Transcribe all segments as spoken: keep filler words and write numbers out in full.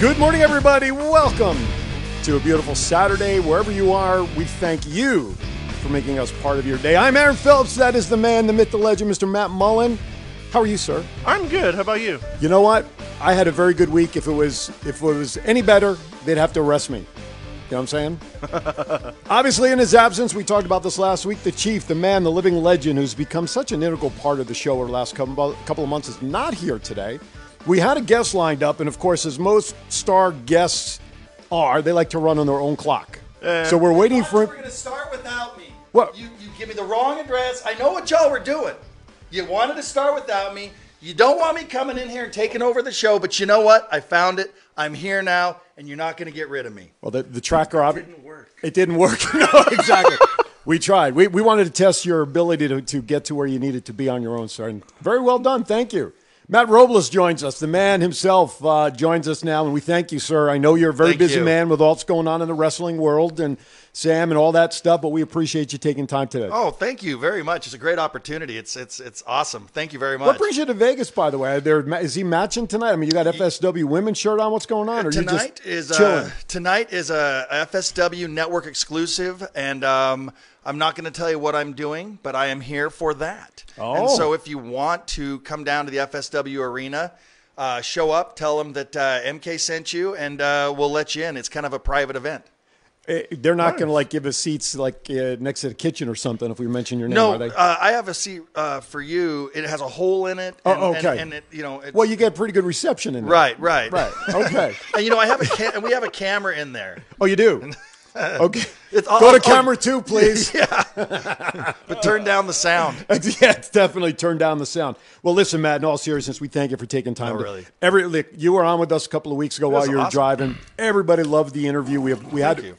Good morning, everybody. Welcome to a beautiful Saturday. Wherever you are, we thank you for making us part of your day. I'm Aaron Phelps. That is the man, the myth, the legend, Mister Matt Mullen. How are you, sir? I'm good. How about you? You know what? I had a very good week. If it was if it was any better, they'd have to arrest me. You know what I'm saying? Obviously, in his absence, we talked about this last week, the Chief, the man, the living legend, who's become such an integral part of the show over the last couple of months, is not here today. We had a guest lined up, and of course, as most star guests are, they like to run on their own clock. Uh, so we're waiting for... We're going to start without me. What? You, you give me the wrong address. I know what y'all were doing. You wanted to start without me. You don't want me coming in here and taking over the show, but you know what? I found it. I'm here now, and you're not going to get rid of me. Well, the, the tracker... It didn't work. It didn't work. No, exactly. We tried. We, we wanted to test your ability to, to get to where you needed to be on your own, sir. And very well done. Thank you. Matt Robles joins us. The man himself uh, joins us now, and we thank you, sir. I know you're a very thank busy you. man with all that's going on in the wrestling world and Sam and all that stuff, but we appreciate you taking time today. Oh, thank you very much. It's a great opportunity. It's it's it's awesome. Thank you very much. What brings you to Vegas, by the way? There, is he matching tonight? I mean, you got F S W women's shirt on. What's going on? Or tonight you just is uh, tonight is a F S W network exclusive, and um, I'm not going to tell you what I'm doing, but I am here for that. Oh. And so if you want to come down to the F S W arena, uh, show up, tell them that uh, M K sent you, and uh, we'll let you in. It's kind of a private event. It, they're not going to like give us seats like uh, next to the kitchen or something if we mention your name. No, are they? Uh, I have a seat uh, for you. It has a hole in it. And, oh, okay. And, and it, you know, well, you get pretty good reception in there. Right, right, right. Okay. And you know, I have a ca and we have a camera in there. Oh, you do. Okay. It's all, Go to oh, camera two, please. Yeah. But turn down the sound. Yeah, it's definitely turn down the sound. Well, listen, Matt, in all seriousness, we thank you for taking time. Oh, to, really? Every look, you were on with us a couple of weeks ago while you were awesome. driving. Everybody loved the interview. We have we thank had. You.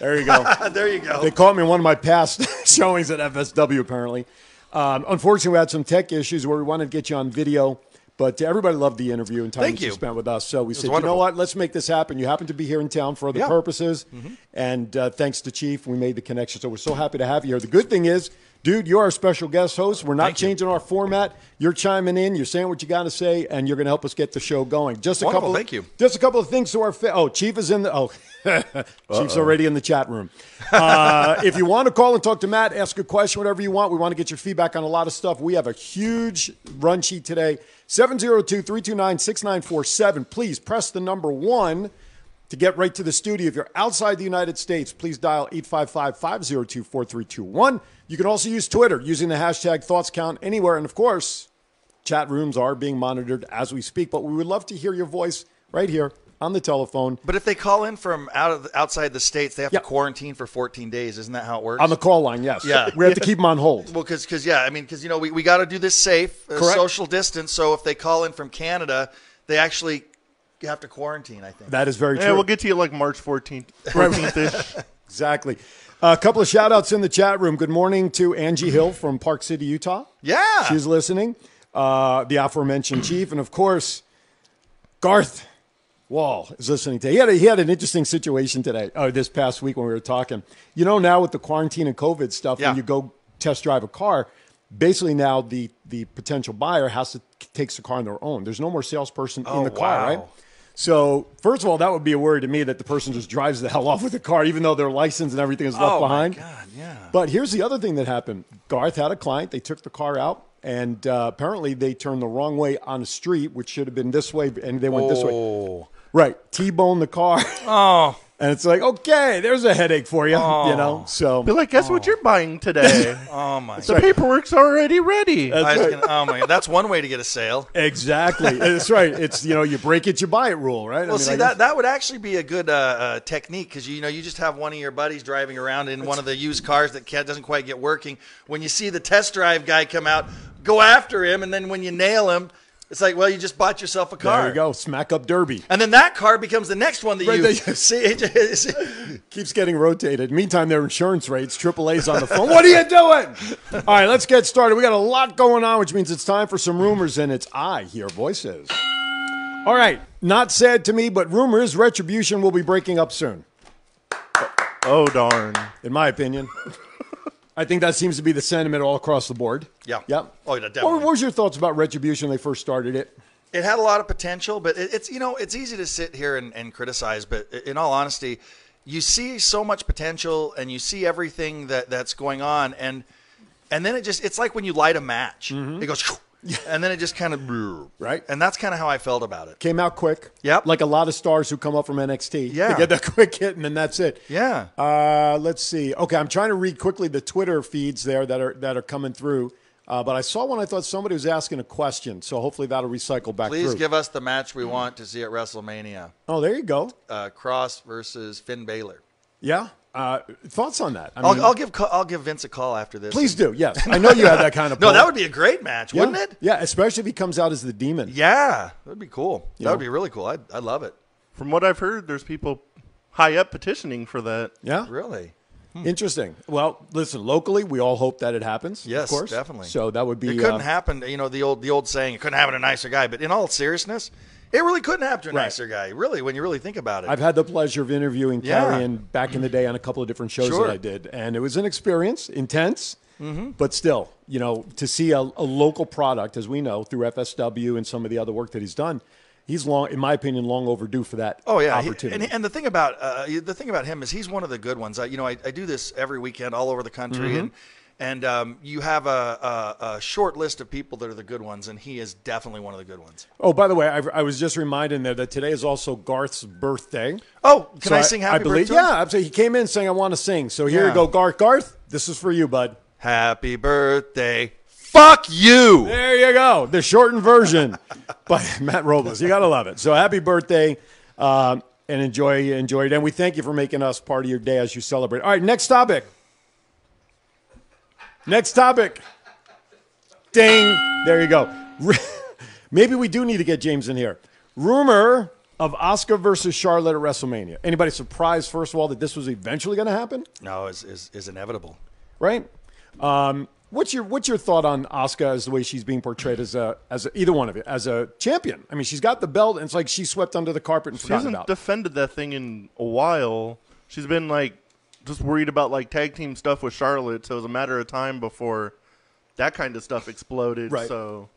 There you go. There you go. They caught me in one of my past showings at F S W, apparently. Um, unfortunately, we had some tech issues where we wanted to get you on video, but everybody loved the interview and time Thank that you. you spent with us. So we said, wonderful. you know what? Let's make this happen. You happen to be here in town for other yeah. purposes. Mm-hmm. And uh, thanks to Chief, we made the connection. So we're so happy to have you here. The good thing is, dude, you're our special guest host. We're not Thank changing you. our format. You're chiming in. You're saying what you got to say, and you're going to help us get the show going. Just a Wonderful. couple. Thank you. Just a couple of things. So our oh, Chief is in the oh, Uh-oh. Chief's already in the chat room. Uh, if you want to call and talk to Matt, ask a question, whatever you want. We want to get your feedback on a lot of stuff. We have a huge run sheet today. seven zero two, three two nine, six nine four seven. Please press the number one to get right to the studio. If you're outside the United States, please dial eight five five, five zero two, four three two one. You can also use Twitter using the hashtag ThoughtsCount anywhere. And, of course, chat rooms are being monitored as we speak. But we would love to hear your voice right here on the telephone. But if they call in from out of outside the states, they have yeah. to quarantine for fourteen days. Isn't that how it works? On the call line, yes. Yeah. We have to keep them on hold. Well, because, because yeah, I mean, because, you know, we, we got to do this safe, uh, social distance. So if they call in from Canada, they actually – you have to quarantine, I think. That is very true. Yeah, we'll get to you like March fourteenth. fourteenth-ish. Exactly. Uh, a couple of shout-outs in the chat room. Good morning to Angie Hill from Park City, Utah. Yeah. She's listening. Uh, the aforementioned Chief. And, of course, Garth Wall is listening today. He had, a, he had an interesting situation today, uh, this past week when we were talking. You know, now with the quarantine and COVID stuff, yeah. when you go test drive a car, basically now the, the potential buyer has to takes the car on their own. There's no more salesperson oh, in the car, wow. right? So, first of all, that would be a worry to me that the person just drives the hell off with the car, even though their license and everything is left oh behind. Oh, my God, yeah. But here's the other thing that happened. Garth had a client. They took the car out, and uh, apparently they turned the wrong way on a street, which should have been this way, and they went oh. this way. Right. T-boned the car. Oh. And it's like, okay, there's a headache for you, oh. you know. So be like, guess oh. what you're buying today? Oh my! The right. paperwork's already ready. That's, right. gonna, oh my, that's one way to get a sale. Exactly. That's right. It's you know, you break it, you buy it rule, right? Well, I mean, see I that that would actually be a good uh, uh, technique because you know you just have one of your buddies driving around in that's one of the used cars that doesn't quite get working. When you see the test drive guy come out, go after him, and then when you nail him. It's like, well, you just bought yourself a car. There you go. Smack up Derby. And then that car becomes the next one that right, you see. It keeps getting rotated. Meantime, their insurance rates, triple A's on the phone. What are you doing? All right, let's get started. We got a lot going on, which means it's time for some rumors, and it's I hear voices. All right, not sad to me, but rumor is Retribution will be breaking up soon. Oh, darn. In my opinion. I think that seems to be the sentiment all across the board. Yeah. Yep. Oh, yeah, definitely. What, what was your thoughts about Retribution when they first started it? It had a lot of potential, but it, it's, you know, it's easy to sit here and, and criticize. But in all honesty, you see so much potential and you see everything that, that's going on. And and then it just, it's like when you light a match. Mm-hmm. It goes, and then it just kind of, right? And that's kind of how I felt about it. Came out quick. Yep. Like a lot of stars who come up from N X T. Yeah. They get that quick hit and then that's it. Yeah. Uh, let's see. Okay, I'm trying to read quickly the Twitter feeds there that are that are coming through. Uh, but I saw one I thought somebody was asking a question, so hopefully that'll recycle back Please through. Give us the match we want to see at WrestleMania. Oh, there you go. Uh, Cross versus Finn Baylor. Yeah. Uh, thoughts on that? I mean, I'll, I'll give I'll give Vince a call after this. Please do. Yes, I know you have that kind of. No, that would be a great match, yeah. wouldn't it? Yeah, especially if he comes out as the demon. Yeah, that'd be cool. You that know? would be really cool. I I love it. From what I've heard, there's people high up petitioning for that. Yeah, really. Hmm. Interesting. Well, listen, locally, we all hope that it happens. Yes, of course. Definitely. So that would be. It couldn't uh, happen. You know, the old the old saying, it couldn't happen to a nicer guy. But in all seriousness, it really couldn't happen to a right. nicer guy. Really, when you really think about it. I've had the pleasure of interviewing yeah. Karrion back in the day on a couple of different shows sure. that I did. And it was an experience, intense. Mm-hmm. But still, you know, to see a, a local product, as we know, through F S W and some of the other work that he's done. He's long, in my opinion, long overdue for that. Oh yeah, opportunity. He, and, and the thing about uh, the thing about him is he's one of the good ones. I, you know, I, I do this every weekend all over the country, mm-hmm. and and um, you have a, a, a short list of people that are the good ones, and he is definitely one of the good ones. Oh, by the way, I've, I was just reminded there that today is also Garth's birthday. Oh, can so I sing Happy I believe, Birthday? To him? Yeah, absolutely. He came in saying I want to sing, so here yeah. you go, Garth. Garth, this is for you, bud. Happy birthday. Fuck you. There you go. The shortened version by Matt Robles. You got to love it. So happy birthday um, and enjoy, enjoy it. And we thank you for making us part of your day as you celebrate. All right, next topic. Next topic. Ding. There you go. Maybe we do need to get James in here. Rumor of Asuka versus Charlotte at WrestleMania. Anybody surprised, first of all, that this was eventually going to happen? No, it's, it's, it's inevitable. Right? Um What's your what's your thought on Asuka as the way she's being portrayed as a as a, either one of you as a champion? I mean, she's got the belt, and it's like she swept under the carpet and forgotten about. She hasn't defended that thing in a while. She's been like just worried about like tag team stuff with Charlotte, so it was a matter of time before that kind of stuff exploded. Right. So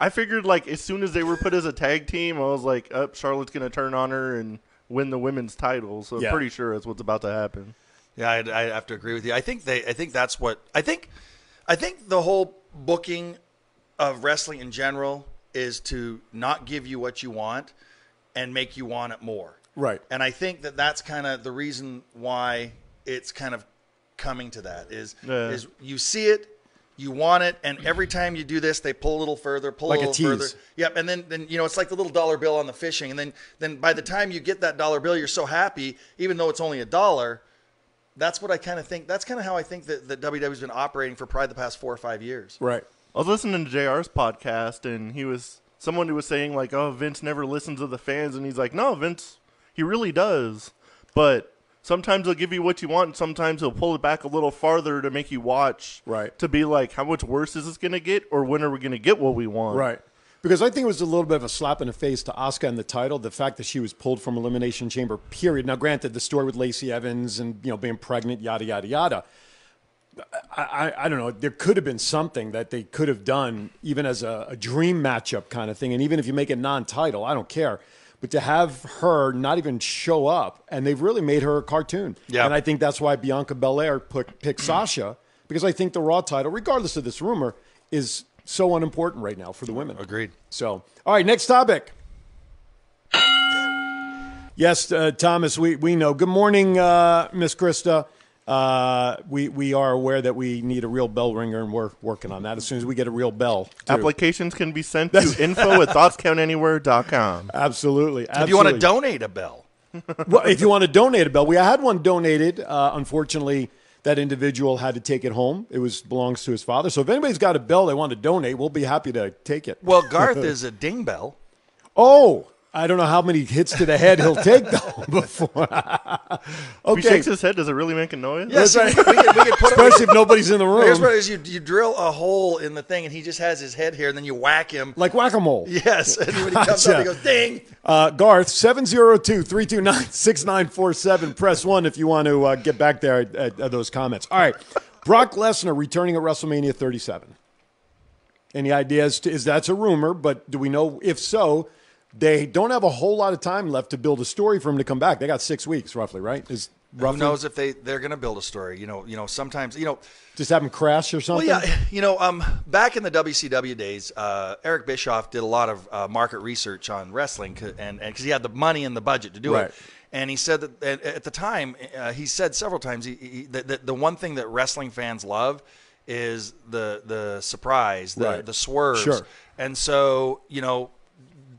I figured like as soon as they were put as a tag team, I was like, "Up, oh, Charlotte's gonna turn on her and win the women's title." So yeah. I'm pretty sure that's what's about to happen. Yeah, I I have to agree with you. I think they I think that's what I think. I think the whole booking of wrestling in general is to not give you what you want and make you want it more. Right. And I think that that's kind of the reason why it's kind of coming to that is, yeah. is you see it, you want it, and every time you do this, they pull a little further, pull like a little a tease. further. Yep. And then, then, you know, it's like the little dollar bill on the fishing. And then, then by the time you get that dollar bill, you're so happy, even though it's only a dollar. That's what I kind of think. That's kind of how I think that, that W W E's been operating for probably the past four or five years. Right. I was listening to J R's podcast, and he was someone who was saying, like, oh, Vince never listens to the fans. And he's like, no, Vince, he really does. But sometimes he'll give you what you want, and sometimes he'll pull it back a little farther to make you watch. Right. To be like, how much worse is this going to get, or when are we going to get what we want? Right. Because I think it was a little bit of a slap in the face to Asuka and the title, the fact that she was pulled from Elimination Chamber, period. Now, granted, the story with Lacey Evans and, you know, being pregnant, yada, yada, yada. I, I, I don't know. There could have been something that they could have done, even as a, a dream matchup kind of thing. And even if you make it non-title, I don't care. But to have her not even show up, and they've really made her a cartoon. Yep. And I think that's why Bianca Belair put, picked Sasha, because I think the Raw title, regardless of this rumor, is so unimportant right now for the women. Agreed. So, all right, next topic. Yes, uh, Thomas, we, we know. Good morning, uh, Miss Krista. Uh, we, we are aware that we need a real bell ringer, and we're working on that as soon as we get a real bell. Too. Applications can be sent to info at thoughts count anywhere dot com. Absolutely, absolutely. If you want to donate a bell. Well, if you want to donate a bell. We had one donated, uh, unfortunately. That individual had to take it home. It was belongs to his father. So if anybody's got a bell they want to donate, we'll be happy to take it. Well, Garth is a ding bell. Oh, I don't know how many hits to the head he'll take, though, before. Okay. If he shakes his head, does it really make a noise? Yes, that's right. we can, we can put Especially if nobody's in the room. Here's what it is. You, you drill a hole in the thing, and he just has his head here, and then you whack him. Like whack-a-mole. Yes. And when he gotcha. comes up, he goes, ding. Uh, Garth, seven zero two, three two nine, six nine four seven. Press one if you want to uh, get back there at, at, at those comments. All right. Brock Lesnar returning at WrestleMania thirty-seven. And the idea is, to, is that's a rumor, but do we know if so? They don't have a whole lot of time left to build a story for him to come back. They got six weeks, roughly, right? Is roughly? Who knows if they they're going to build a story? You know, you know. Sometimes, you know, just have him crash or something. Well, yeah, you know, um, back in the W C W days, uh, Eric Bischoff did a lot of uh, market research on wrestling, and because he had the money and the budget to do right. it. And he said that at the time, uh, he said several times he, he, that, that the one thing that wrestling fans love is the the surprise, the right. the swerves, sure. and so you know.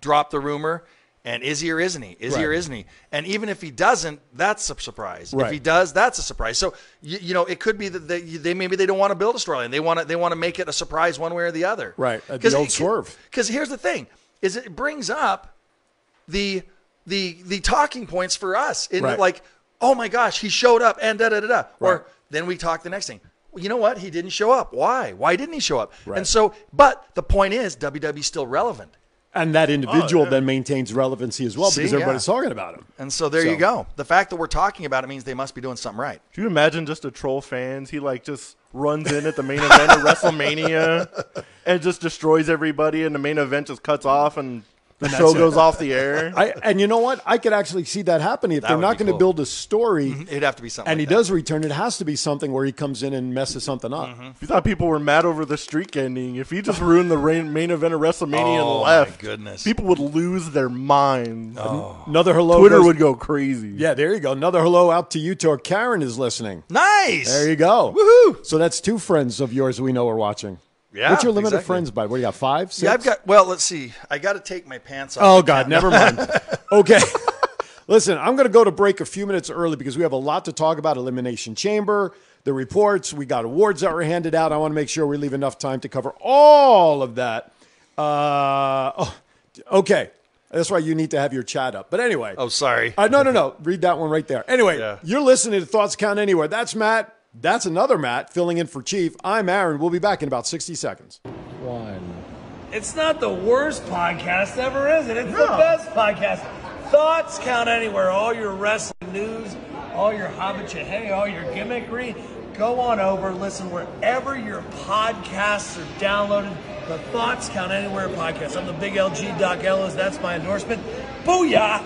Drop the rumor, and is he or isn't he? Is right. he or isn't he? And even if he doesn't, that's a surprise. Right. If he does, that's a surprise. So you, you know, it could be that they, they maybe they don't want to build a storyline. They want to they want to make it a surprise one way or the other. Right. The old swerve. Because here's the thing: is it brings up the the the talking points for us. Isn't right. it like, oh my gosh, he showed up, and da da da da. Right. Or then we talk the next thing. You know what? He didn't show up. Why? Why didn't he show up? Right. And so, but the point is, W W E's still relevant. And that individual oh, yeah. then maintains relevancy as well See, because everybody's yeah. talking about him. And so there so. you go. The fact that we're talking about it means they must be doing something right. Can you imagine just the troll fans? He like just runs in at the main event of WrestleMania and just destroys everybody, and the main event just cuts off and the and show goes off the air. I, and you know what? I could actually see that happening. If that they're not going to cool. build a story. Mm-hmm. It'd have to be something And like he that. does return. It has to be something where he comes in and messes something up. Mm-hmm. If you thought people were mad over the streak ending, if he just ruined the main event of WrestleMania oh, and left, my goodness. people would lose their minds. Oh. Another hello. Twitter goes, would go crazy. Yeah, there you go. Another hello out to you, Tor. Karen is listening. Nice. There you go. Woohoo. So that's two friends of yours we know are watching. Yeah, what's your limit exactly. of friends by? What do you got? Five, six? Yeah, I've got, well, let's see. I got to take my pants off. Oh, God, never mind. Okay. Listen, I'm going to go to break a few minutes early because we have a lot to talk about. Elimination Chamber, the reports. We got awards that were handed out. I want to make sure we leave enough time to cover all of that. Uh, oh, okay. That's why you need to have your chat up. But anyway. Oh, sorry. Uh, no, no, no. Read that one right there. Anyway, yeah. you're listening to Thoughts Count Anywhere. That's Matt. That's another Matt filling in for Chief. I'm Aaron. We'll be back in about sixty seconds. One. It's not the worst podcast ever, is it? It's no. the best podcast. Thoughts Count Anywhere. All your wrestling news, all your hobbit, hey, all your gimmickry. Go on over. Listen wherever your podcasts are downloaded. The Thoughts Count Anywhere podcast. I'm the big L G Doc Ellis. That's my endorsement. Booyah!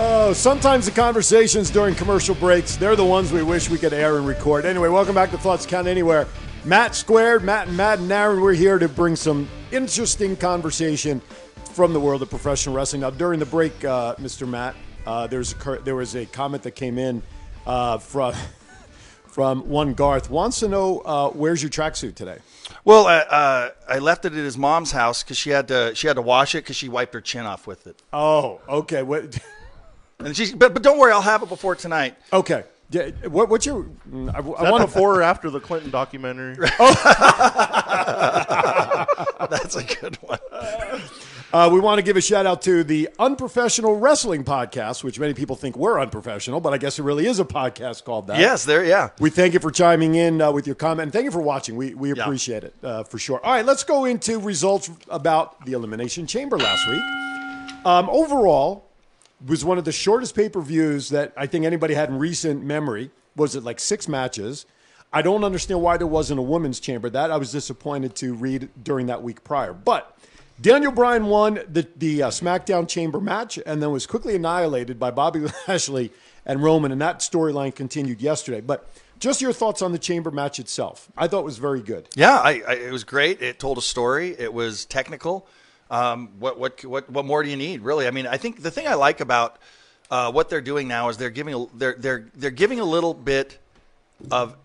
Oh, sometimes the conversations during commercial breaks, they're the ones we wish we could air and record. Anyway, welcome back to Thoughts Count Anywhere. Matt Squared, Matt and Matt and Aaron, we're here to bring some interesting conversation from the world of professional wrestling. Now, during the break, uh, Mister Matt, uh, there's a, there was a comment that came in uh, from, from one Garth. Wants to know, uh, where's your tracksuit today? Well, uh, uh, I left it at his mom's house because she had to she had to wash it because she wiped her chin off with it. Oh, okay. What? And she's, but but don't worry, I'll have it before tonight. Okay. Yeah. What? What's your? I, I want before or after the Clinton documentary. Oh. That's a good one. Uh, we want to give a shout out to the Unprofessional Wrestling Podcast, which many people think we're unprofessional, but I guess it really is a podcast called that. Yes, there, yeah. We thank you for chiming in uh, with your comment. And thank you for watching. We, we appreciate yeah. it uh, for sure. All right, let's go into results about the Elimination Chamber last week. Um, overall, it was one of the shortest pay-per-views that I think anybody had in recent memory. Was it like six matches? I don't understand why there wasn't a women's chamber. That I was disappointed to read during that week prior. But Daniel Bryan won the, the uh, SmackDown Chamber match and then was quickly annihilated by Bobby Lashley and Roman, and that storyline continued yesterday. But just your thoughts on the Chamber match itself. I thought it was very good. Yeah, I, I, it was great. It told a story. It was technical. Um, what, what, what, what more do you need, really? I mean, I think the thing I like about uh, what they're doing now is they're giving a, they're, they're, they're giving a little bit of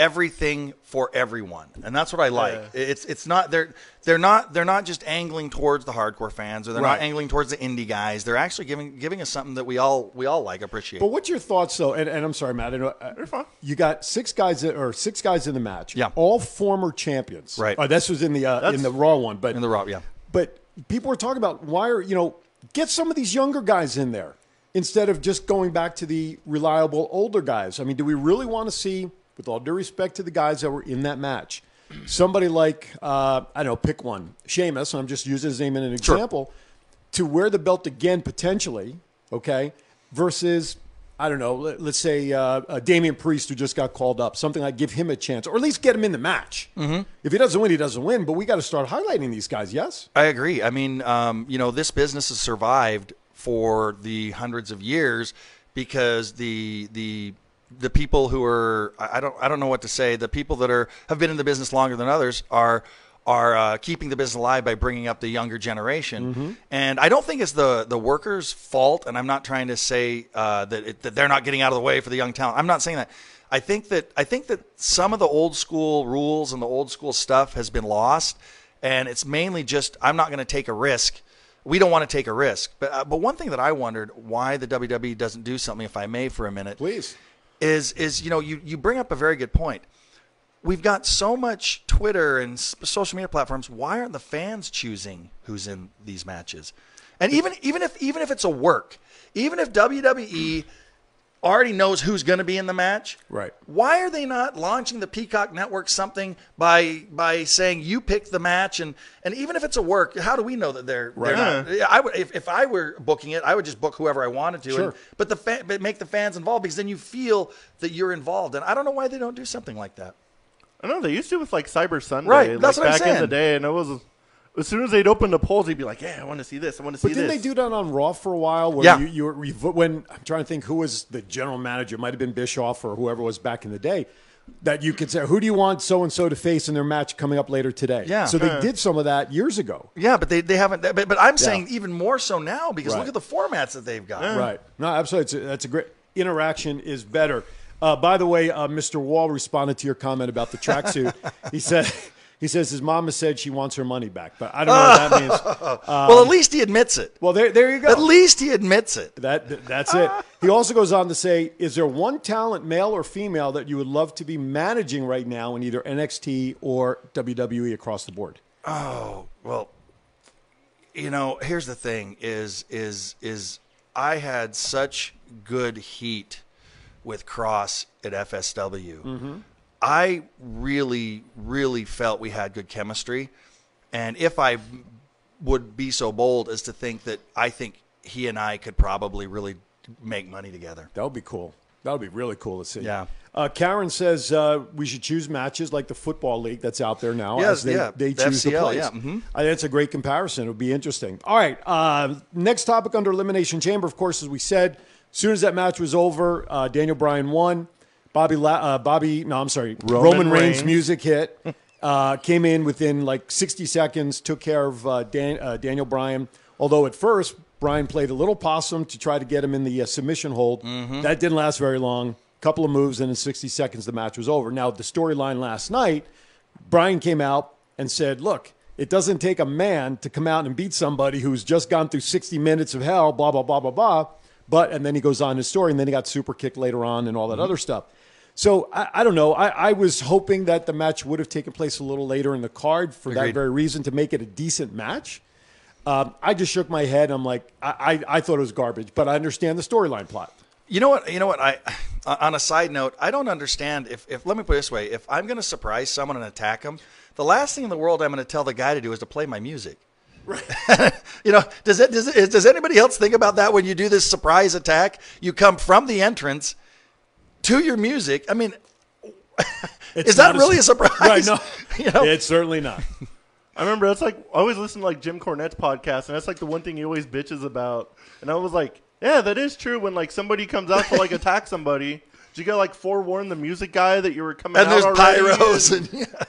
everything for everyone, and that's what I like. Yeah. It's it's not they're they're not they're not just angling towards the hardcore fans, or they're right. not angling towards the indie guys. They're actually giving giving us something that we all we all like, appreciate. But what's your thoughts though? And, and I'm sorry, Matt. I know, uh, you're fine. You got six guys that, or six guys in the match. Yeah, all former champions. Right. Oh, this was in the uh, in the Raw one, but in the Raw, yeah. But people were talking about why are you know get some of these younger guys in there instead of just going back to the reliable older guys. I mean, do we really want to see? With all due respect to the guys that were in that match, somebody like, uh, I don't know, pick one, Sheamus, I'm just using his name in an example, sure. to wear the belt again potentially, okay, versus, I don't know, let, let's say uh, a Damian Priest who just got called up, something like give him a chance, or at least get him in the match. Mm-hmm. If he doesn't win, he doesn't win, but we got to start highlighting these guys, yes? I agree. I mean, um, you know, this business has survived for the hundreds of years because the the – the people who are, I don't, I don't know what to say. The people that are, have been in the business longer than others are, are uh, keeping the business alive by bringing up the younger generation. Mm-hmm. And I don't think it's the, the workers' fault. And I'm not trying to say uh, that, it, that they're not getting out of the way for the young talent. I'm not saying that. I think that, I think that some of the old school rules and the old school stuff has been lost. And it's mainly just, I'm not going to take a risk. We don't want to take a risk. But, uh, but one thing that I wondered why the W W E doesn't do something, if I may, for a minute, please. Is, is you know, you, you bring up a very good point. We've got so much Twitter and social media platforms. Why aren't the fans choosing who's in these matches? And even even if even if it's a work, even if W W E already knows who's going to be in the match, right? Why are they not launching the Peacock Network something by by saying you pick the match? And and even if it's a work, how do we know that they're right? They're not, I would if, if I were booking it, I would just book whoever I wanted to. Sure. And, but the fa but make the fans involved, because then you feel that you're involved. And I don't know why they don't do something like that. I don't know, they used to with like Cyber Sunday, right? That's like what back I'm saying. In the day, and it was. As soon as they'd open the polls, they'd be like, yeah, I want to see this. I want to see this. But didn't they do that on Raw for a while? Where yeah. You, you were, you, when, I'm trying to think who was the general manager. It might have been Bischoff or whoever was back in the day. That you could say, who do you want so-and-so to face in their match coming up later today? Yeah. So they uh, did some of that years ago. Yeah, but they, they haven't. But, but I'm yeah. saying even more so now because right. look at the formats that they've got. Yeah. Right. No, absolutely. It's a, that's a great – interaction is better. Uh, by the way, uh, Mister Wall responded to your comment about the tracksuit. He said – He says his mama said she wants her money back, but I don't know what that means. Um, well, at least he admits it. Well, there, there you go. At least he admits it. That, that's it. He also goes on to say, is there one talent, male or female, that you would love to be managing right now in either N X T or W W E across the board? Oh, well, you know, here's the thing is, is, is I had such good heat with Cross at F S W. Mm-hmm. I really, really felt we had good chemistry. And if I would be so bold as to think that I think he and I could probably really make money together. That would be cool. That would be really cool to see. Yeah. Uh, Karen says uh, we should choose matches like the Football League that's out there now. Yes, as they, yeah. they choose the, F C L, the place. Yeah. Mm-hmm. I think it's a great comparison. It would be interesting. All right. Uh, next topic under Elimination Chamber, of course, as we said, as soon as that match was over, uh, Daniel Bryan won. Bobby, La uh, Bobby, no, I'm sorry. Roman, Roman Reigns. Reigns music hit, uh, came in within like sixty seconds, took care of uh, Dan uh, Daniel Bryan. Although at first, Bryan played a little possum to try to get him in the uh, submission hold. Mm-hmm. That didn't last very long. Couple of moves, and in sixty seconds, the match was over. Now, the storyline last night, Bryan came out and said, look, it doesn't take a man to come out and beat somebody who's just gone through sixty minutes of hell, blah, blah, blah, blah, blah. But, and then he goes on his story, and then he got super kicked later on and all that mm-hmm. other stuff. So I, I don't know. I, I was hoping that the match would have taken place a little later in the card for Agreed. That very reason, to make it a decent match. Um, I just shook my head. I'm like, I, I, I thought it was garbage, but I understand the storyline plot. You know what? You know what? I, on a side note, I don't understand if, if let me put it this way. If I'm going to surprise someone and attack them, the last thing in the world I'm going to tell the guy to do is to play my music. Right. You know, does it, does it, does anybody else think about that when you do this surprise attack? You come from the entrance to your music. I mean, is that really a surprise? Right, no. You know? It's certainly not. I remember that's like, I always listen to like Jim Cornette's podcast, and that's like the one thing he always bitches about. And I was like, yeah, that is true. When like somebody comes out to like attack somebody, do you got like forewarn the music guy that you were coming and out And there's pyros. And, and yeah.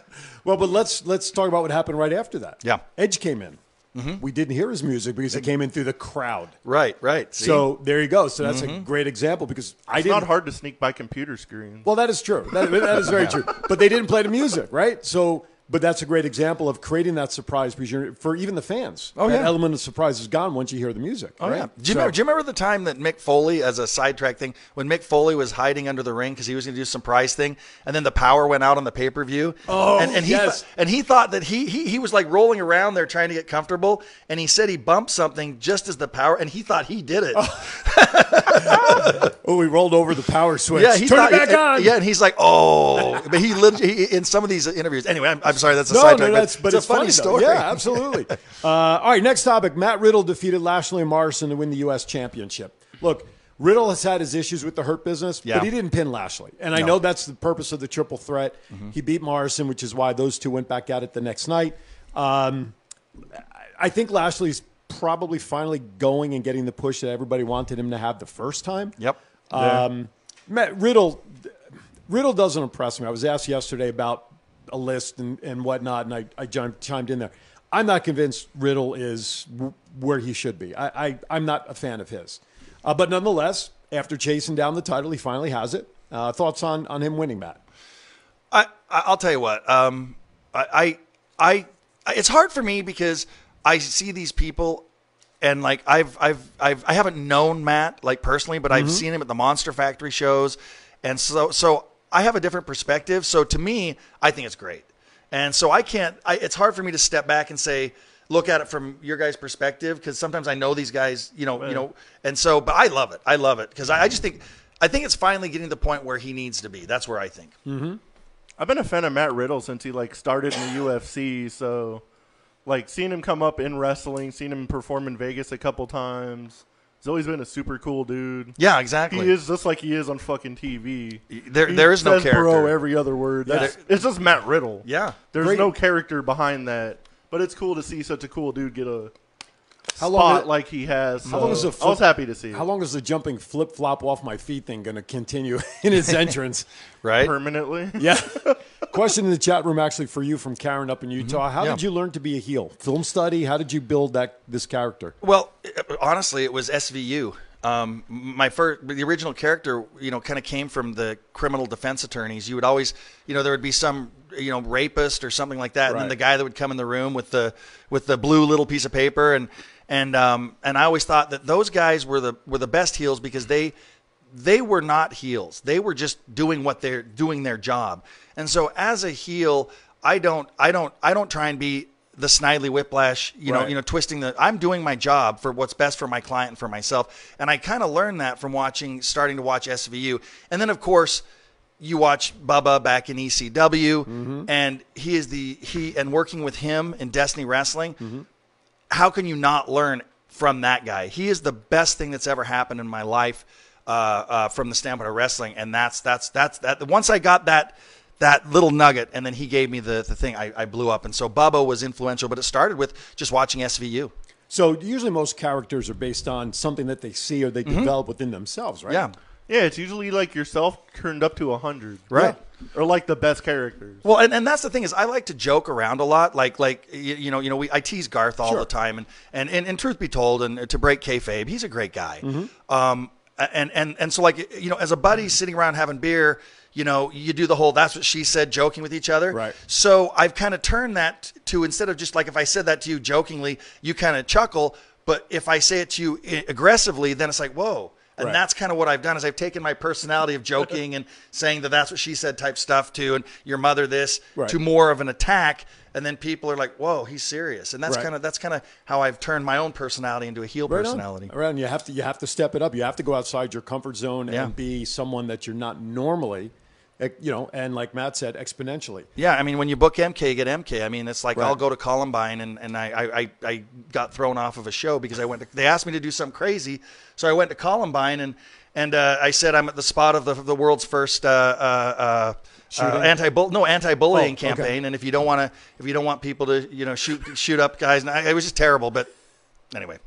Well, but let's, let's talk about what happened right after that. Yeah. Edge came in. Mm-hmm. We didn't hear his music because it came in through the crowd. Right, right. See? So there you go. So that's mm-hmm. a great example because I it's didn't. It's not hard to sneak by computer screens. Well, that is true. That, that is very true. But they didn't play the music, right? So, but that's a great example of creating that surprise for even the fans. Oh, that yeah. element of surprise is gone once you hear the music. Oh, right? yeah. Do you, so, remember, do you remember the time that Mick Foley, as a sidetrack thing, when Mick Foley was hiding under the ring because he was going to do some prize thing, and then the power went out on the pay-per-view? Oh, and, and he yes. th- and he thought that he, he he was like rolling around there trying to get comfortable, and he said he bumped something just as the power, and he thought he did it. Oh, oh we rolled over the power switch. Yeah, he Turn thought, it back and, on. Yeah, and he's like, oh. But he lived he, in some of these interviews. Anyway, I'm, I'm sorry, that's a no, sidetrack. No, that's, but it's, it's a funny, funny story. Though. Yeah, absolutely. uh, all right, next topic. Matt Riddle defeated Lashley and Morrison to win the U S Championship. Look, Riddle has had his issues with the Hurt Business, yeah. but he didn't pin Lashley. And no. I know that's the purpose of the triple threat. Mm-hmm. He beat Morrison, which is why those two went back at it the next night. Um, I think Lashley's probably finally going and getting the push that everybody wanted him to have the first time. Yep. Um, yeah. Matt Riddle, Riddle doesn't impress me. I was asked yesterday about a list and, and whatnot, and I, I chimed in there. I'm not convinced Riddle is w- where he should be. I, I, I'm not a fan of his. Uh, but nonetheless, after chasing down the title, he finally has it. Uh, thoughts on, on him winning, Matt? I, I'll tell you what. Um, I, I, I, it's hard for me because I see these people, and like I've, I've, I've, I haven't known Matt like personally, but mm-hmm. I've seen him at the Monster Factory shows, and so, so I have a different perspective. So to me, I think it's great. And so I can't, I, it's hard for me to step back and say, look at it from your guys' perspective. Because sometimes I know these guys, you know, Man. you know, and so, but I love it. I love it. Cause I, I just think, I think it's finally getting to the point where he needs to be. That's where I think. Mm-hmm. I've been a fan of Matt Riddle since he like started in the U F C. So like seeing him come up in wrestling, seeing him perform in Vegas a couple times. He's always been a super cool dude. Yeah, exactly. He is just like he is on fucking T V. There, he there is no character. Bro, every other word. That's, yeah. It's just Matt Riddle. Yeah, there's Great. no character behind that. But it's cool to see such a cool dude get a how spot long it, like he has. So how long is the flip, I was happy to see. How long is the jumping flip flop off my feet thing going to continue in his entrance? Right, permanently. Yeah. Question in the chat room actually for you from Karen up in Utah. How yeah. did you learn to be a heel? Film study? How did you build that this character? Well, honestly, it was S V U. Um, my first, the original character, you know, kind of came from the criminal defense attorneys. You would always, you know, there would be some, you know, rapist or something like that, right. and then the guy that would come in the room with the with the blue little piece of paper, and and um, and I always thought that those guys were the were the best heels because they. They were not heels. They were just doing what they're doing their job. And so as a heel, I don't, I don't, I don't try and be the Snidely Whiplash, you right. know, you know, twisting the, I'm doing my job for what's best for my client and for myself. And I kind of learned that from watching, starting to watch S V U. And then of course you watch Bubba back in E C W mm-hmm. and he is the, he, and working with him in Destiny Wrestling, mm-hmm. how can you not learn from that guy? He is the best thing that's ever happened in my life. Uh, uh, from the standpoint of wrestling, and that's that's that's that. Once I got that that little nugget, and then he gave me the the thing, I, I blew up. And so Bubba was influential, but it started with just watching S V U. So usually most characters are based on something that they see or they mm-hmm. develop within themselves, right? Yeah, yeah. It's usually like yourself turned up to a hundred, right? Yeah. Or like the best characters. Well, and, and that's the thing is I like to joke around a lot, like like you, you know you know we I tease Garth all sure. the time, and, and and and truth be told, and to break kayfabe, he's a great guy. Mm-hmm. Um. And, and and so like, you know, as a buddy sitting around having beer, you know, you do the whole that's what she said joking with each other. Right. So I've kind of turned that to instead of just like if I said that to you jokingly, you kind of chuckle. But if I say it to you aggressively, then it's like, whoa. And right. that's kind of what I've done is I've taken my personality of joking and saying that that's what she said type stuff to and your mother this right. to more of an attack. And then people are like, whoa, he's serious. And that's right. kind of that's kind of how I've turned my own personality into a heel right personality. Right, and you have to you have to step it up. You have to go outside your comfort zone yeah. and be someone that you're not normally, you know, and like Matt said, exponentially. Yeah, I mean, when you book M K, you get M K. I mean, it's like right. I'll go to Columbine, and, and I, I, I got thrown off of a show because I went to, they asked me to do something crazy. So I went to Columbine, and and uh, I said I'm at the spot of the, the world's first uh, uh, uh, anti no anti-bullying oh, campaign, okay. and if you don't want to, if you don't want people to, you know, shoot shoot up guys, and I, it was just terrible. But anyway,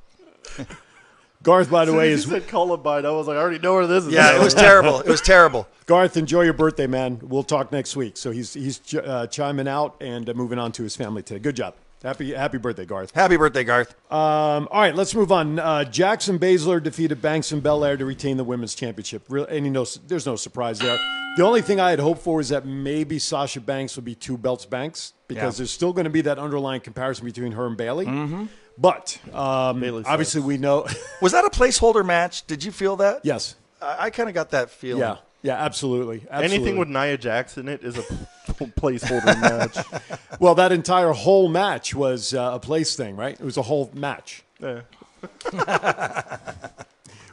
Garth, by the so way, is said Columbine. I was like, I already know where this is. Yeah, going. It was terrible. It was terrible. Garth, enjoy your birthday, man. We'll talk next week. So he's he's uh, chiming out and uh, moving on to his family today. Good job. Happy happy birthday, Garth. Happy birthday, Garth. Um, all right, let's move on. Uh, Jackson Baszler defeated Banks and Belair to retain the women's championship. Real, and you know, there's no surprise there. The only thing I had hoped for is that maybe Sasha Banks would be two belts Banks, because yeah. there's still going to be that underlying comparison between her and Bayley. Mm-hmm. But um, obviously we know. Was that a placeholder match? Did you feel that? Yes. I, I kind of got that feeling. Yeah. Yeah, absolutely. absolutely. Anything with Nia Jax in it is a placeholder match. Well, that entire whole match was uh, a place thing, right? It was a whole match. Yeah.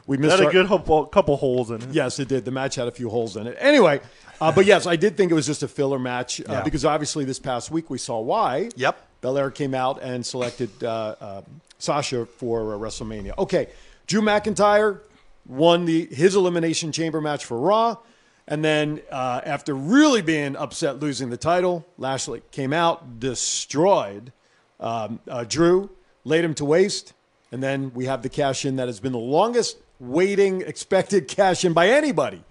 We missed had our... a good ho- couple holes in it. Yes, it did. The match had a few holes in it. Anyway, uh, but yes, I did think it was just a filler match uh, yeah. because obviously this past week we saw why. Yep. Belair came out and selected uh, uh, Sasha for uh, WrestleMania. Okay, Drew McIntyre won the his Elimination Chamber match for Raw. And then uh, after really being upset losing the title, Lashley came out, destroyed um, uh, Drew, laid him to waste. And then we have the cash-in that has been the longest waiting expected cash-in by anybody.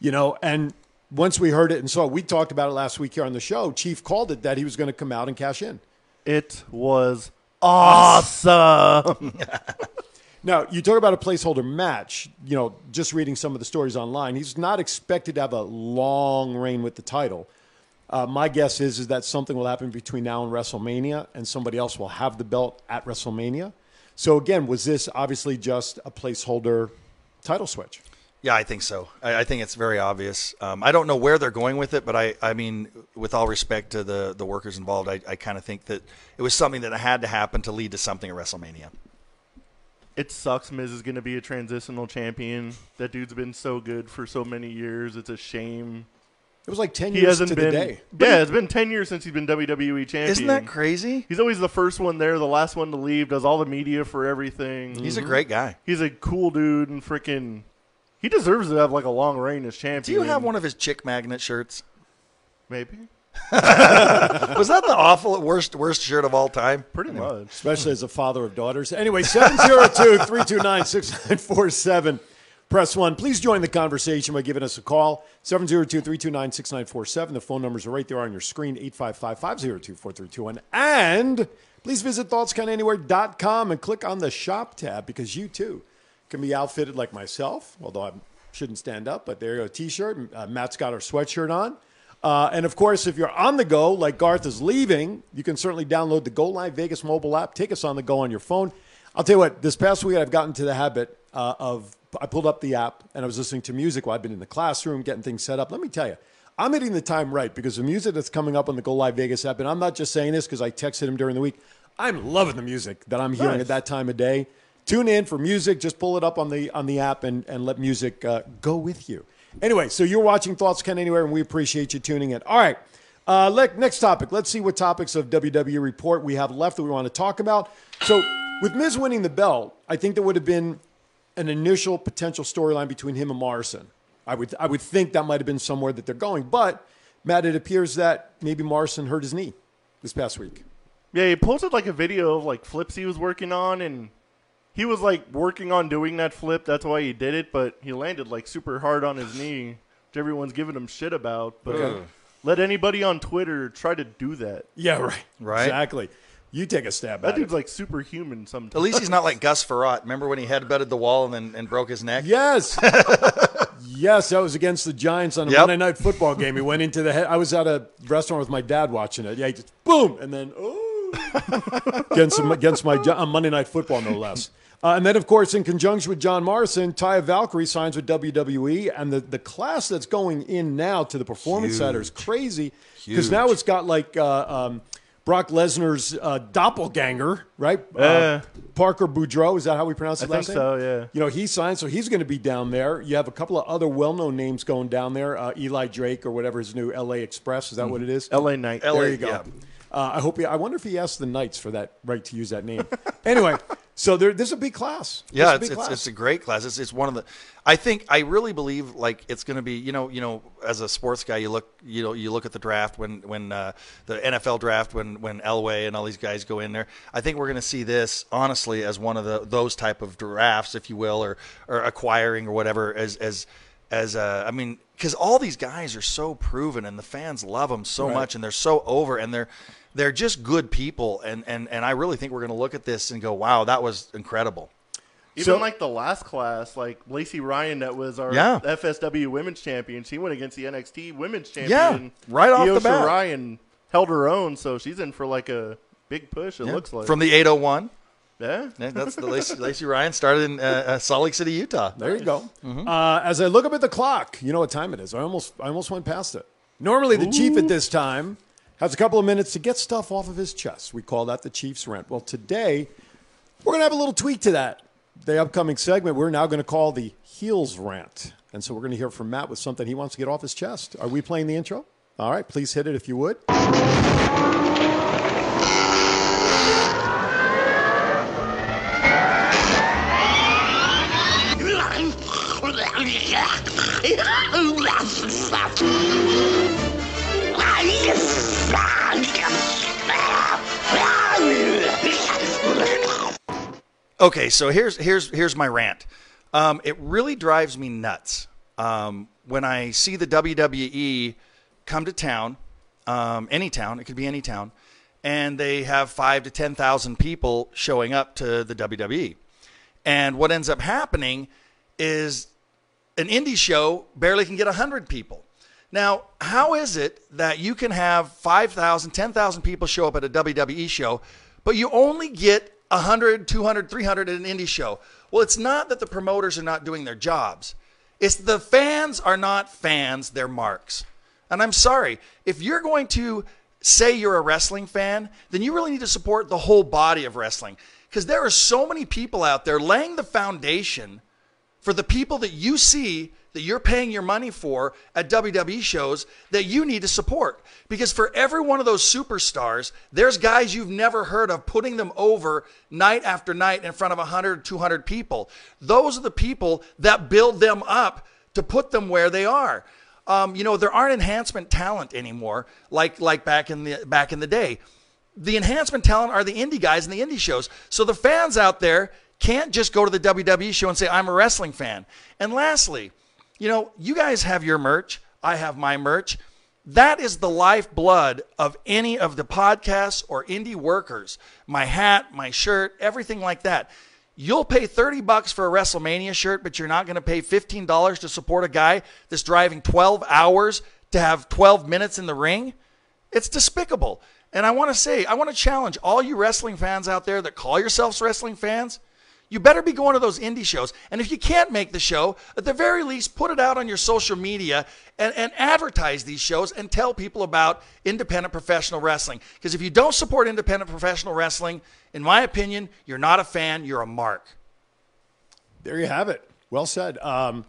You know, and once we heard it and saw it, we talked about it last week here on the show. Chief called it that he was going to come out and cash in. It was awesome. Now, you talk about a placeholder match, you know, just reading some of the stories online, he's not expected to have a long reign with the title. Uh, my guess is, is that something will happen between now and WrestleMania, and somebody else will have the belt at WrestleMania. So, again, was this obviously just a placeholder title switch? Yeah, I think so. I, I think it's very obvious. Um, I don't know where they're going with it, but I, I mean, with all respect to the, the workers involved, I, I kind of think that it was something that had to happen to lead to something at WrestleMania. It sucks Miz is going to be a transitional champion. That dude's been so good for so many years. It's a shame. It was like ten he years to been, the day. Yeah, it's been ten years since he's been W W E champion. Isn't that crazy? He's always the first one there, the last one to leave, does all the media for everything. He's mm-hmm. a great guy. He's a cool dude and freaking – he deserves to have like a long reign as champion. Do you have one of his Chick Magnet shirts? Maybe. Was that the awful worst worst shirt of all time? Pretty much. Especially as a father of daughters. Anyway, seven zero two, three two nine, six nine four seven. Press one. Please join the conversation by giving us a call. seven zero two, three two nine, six nine four seven. The phone numbers are right there on your screen. eight five five, five zero two, four three two one. And please visit thoughts count anywhere dot com and click on the shop tab, because you too can be outfitted like myself, although I shouldn't stand up, but there you go. T-shirt. Uh, Matt's got our sweatshirt on. Uh, and, of course, if you're on the go, like Garth is leaving, you can certainly download the Go Live Vegas mobile app. Take us on the go on your phone. I'll tell you what, this past week I've gotten to the habit uh, of I pulled up the app and I was listening to music while I've been in the classroom, getting things set up. Let me tell you, I'm hitting the time right, because the music that's coming up on the Go Live Vegas app, and I'm not just saying this because I texted him during the week, I'm loving the music that I'm hearing nice. At that time of day. Tune in for music. Just pull it up on the on the app and, and let music uh, go with you. Anyway, so you're watching Thoughts Count Anywhere, and we appreciate you tuning in. All right, uh, le- next topic. Let's see what topics of W W E Report we have left that we want to talk about. So with Miz winning the belt, I think there would have been an initial potential storyline between him and Morrison. I would I would think that might have been somewhere that they're going. But, Matt, it appears that maybe Morrison hurt his knee this past week. Yeah, he posted like a video of like flips he was working on, and he was, like, working on doing that flip. That's why he did it. But he landed, like, super hard on his knee, which everyone's giving him shit about. But Ugh. let anybody on Twitter try to do that. Yeah, right. Right. Exactly. You take a stab at it. That dude's, like, superhuman sometimes. At least he's not like Gus Farratt. Remember when he headbutted the wall and then and broke his neck? Yes. Yes, that was against the Giants on a yep. Monday night football game. He went into the head. I was at a restaurant with my dad watching it. Yeah, he just, boom, and then, oh. against, against my on Monday Night Football, no less. Uh, and then, of course, in conjunction with John Morrison, Taya Valkyrie signs with W W E, and the, the class that's going in now to the Performance Huge. Center is crazy, because now it's got like uh, um, Brock Lesnar's uh, doppelganger, right? Uh, uh, Parker Boudreaux, is that how we pronounce his I last think name? So, yeah. You know, he signed, so he's going to be down there. You have a couple of other well-known names going down there, uh, Eli Drake or whatever his new L A Express, is that mm-hmm. what it is? L A Knight. L A, there you go. Yeah. Uh, I hope. He, I wonder if he asked the Knights for that right to use that name. Anyway, so there, this is a big class. This yeah, it's, big it's, class. it's a great class. It's it's one of the. I think I really believe like it's going to be. You know, you know, as a sports guy, you look, you know, you look at the draft when when uh, the N F L draft when when Elway and all these guys go in there. I think we're going to see this honestly as one of the those type of drafts, if you will, or or acquiring or whatever. As as as uh, I mean, because all these guys are so proven and the fans love them so right. much, and they're so over, and they're they're just good people. And and and I really think we're going to look at this and go, wow, that was incredible. Even so, like the last class, like Lacey Ryan, that was our yeah. F S W Women's Champion. She went against the N X T Women's Champion. Yeah, right off Io the bat. Ryan held her own, so she's in for like a big push, it yeah. looks like. From the eight oh one. Yeah. yeah that's the Lacey, Lacey Ryan started in uh, uh, Salt Lake City, Utah. There nice. You go. Mm-hmm. uh, as I look up at the clock, you know what time it is. I almost, I almost went past it. Normally the Ooh. Chief at this time has a couple of minutes to get stuff off of his chest. We call that the Chief's rant. Well, today we're going to have a little tweak to that. The upcoming segment, we're now going to call the Heels Rant. And so we're going to hear from Matt with something he wants to get off his chest. Are we playing the intro? All right, please hit it if you would. Okay, so here's here's here's my rant. Um, it really drives me nuts um, when I see the W W E come to town, um, any town, it could be any town, and they have five to ten thousand people showing up to the W W E, and what ends up happening is an indie show barely can get a hundred people. Now, how is it that you can have five thousand, ten thousand people show up at a W W E show, but you only get one hundred, two hundred, three hundred at an indie show? Well, it's not that the promoters are not doing their jobs. It's the fans are not fans, they're marks. And I'm sorry, if you're going to say you're a wrestling fan, then you really need to support the whole body of wrestling, because there are so many people out there laying the foundation for the people that you see that you're paying your money for at W W E shows that you need to support. Because for every one of those superstars, there's guys you've never heard of putting them over night after night in front of one hundred, two hundred people. Those are the people that build them up to put them where they are. Um, you know, there aren't enhancement talent anymore like like back in the back in the day. The enhancement talent are the indie guys and the indie shows. So the fans out there can't just go to the W W E show and say, I'm a wrestling fan. And lastly, you know, you guys have your merch. I have my merch. That is the lifeblood of any of the podcasts or indie workers. My hat, my shirt, everything like that. You'll pay thirty bucks for a WrestleMania shirt, but you're not going to pay fifteen dollars to support a guy that's driving twelve hours to have twelve minutes in the ring. It's despicable. And I want to say, I want to challenge all you wrestling fans out there that call yourselves wrestling fans. You better be going to those indie shows. And if you can't make the show, at the very least, put it out on your social media and, and advertise these shows and tell people about independent professional wrestling. Because if you don't support independent professional wrestling, in my opinion, you're not a fan, you're a mark. There you have it. Well said. Um,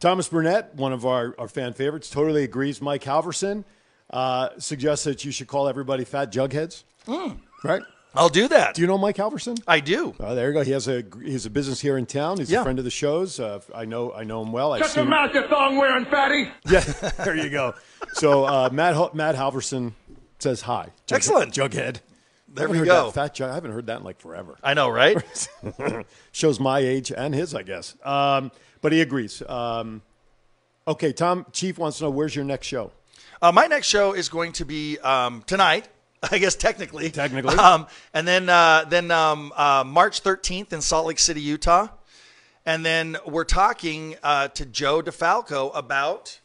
Thomas Burnett, one of our, our fan favorites, totally agrees. Mike Halverson uh, suggests that you should call everybody fat jugheads. Mm. Right? I'll do that. Do you know Mike Halverson? I do. Uh, there you go. He has a he's a business here in town. He's yeah. a friend of the shows. Uh, I know I know him well. Shut your mouth, you thong wearing fatty. Yeah, there you go. So uh, Matt Matt Halverson says hi. Jug Excellent, Jughead. There we go. That fat jug. I haven't heard that in like forever. I know, right? Shows my age and his, I guess. Um, but he agrees. Um, okay, Tom Chief wants to know, where's your next show? Uh, my next show is going to be um, tonight. I guess technically. Technically. Um, and then uh, then um, uh, March thirteenth in Salt Lake City, Utah. And then we're talking uh, to Joe DeFalco about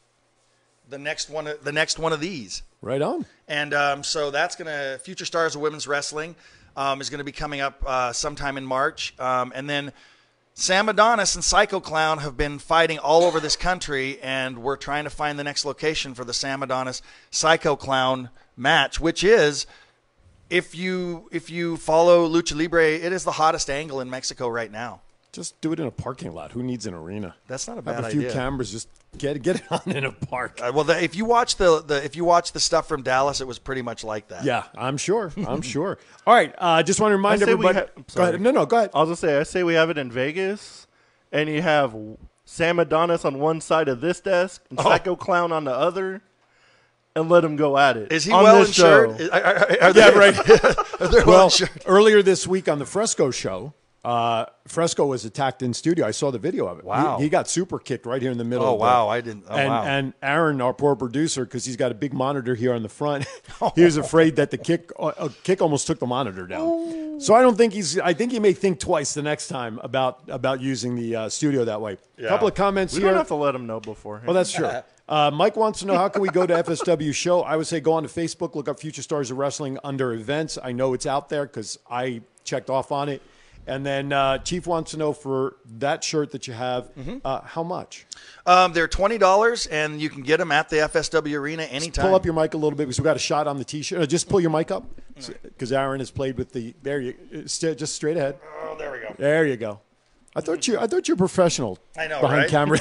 the next one, the next one of these. Right on. And um, so that's going to, Future Stars of Women's Wrestling um, is going to be coming up uh, sometime in March. Um, and then Sam Adonis and Psycho Clown have been fighting all over this country, and we're trying to find the next location for the Sam Adonis Psycho Clown match, which is, if you if you follow Lucha Libre, it is the hottest angle in Mexico right now. Just do it in a parking lot. Who needs an arena? That's not a bad idea. Have a few idea. cameras. Just get get it on in a park. Uh, well, the, if you watch the, the if you watch the stuff from Dallas, it was pretty much like that. Yeah, I'm sure. I'm sure. All right. I uh, just want to remind everybody. Go ahead. No, no, go ahead. I'll just say I say we have it in Vegas, and you have Sam Adonis on one side of this desk and oh. Psycho Clown on the other. And let him go at it. Is he on well insured? Are, are, are yeah, they, right. Are well, insured? Earlier this week on the Fresco show, Uh, Fresco was attacked in studio. I saw the video of it. Wow. He, he got super kicked right here in the middle. Oh, of the, wow. I didn't. Oh, and, wow. and Aaron, our poor producer, because he's got a big monitor here on the front, he was afraid that the kick uh, kick almost took the monitor down. Oh. So I don't think he's, I think he may think twice the next time about, about using the uh, studio that way. A yeah. couple of comments we here. We don't have to let him know before. Well, that's true. Uh, Mike wants to know, how can we go to F S W show? I would say go on to Facebook, look up Future Stars of Wrestling under events. I know it's out there because I checked off on it. And then uh, Chief wants to know, for that shirt that you have, mm-hmm. uh, how much? Um, they're twenty dollars, and you can get them at the F S W Arena anytime. Just pull up your mic a little bit because we got a shot on the T-shirt. Uh, just pull your mic up because Aaron has played with the – there you st- just straight ahead. Oh, there we go. There you go. I thought you I thought you were professional I know, behind right? camera.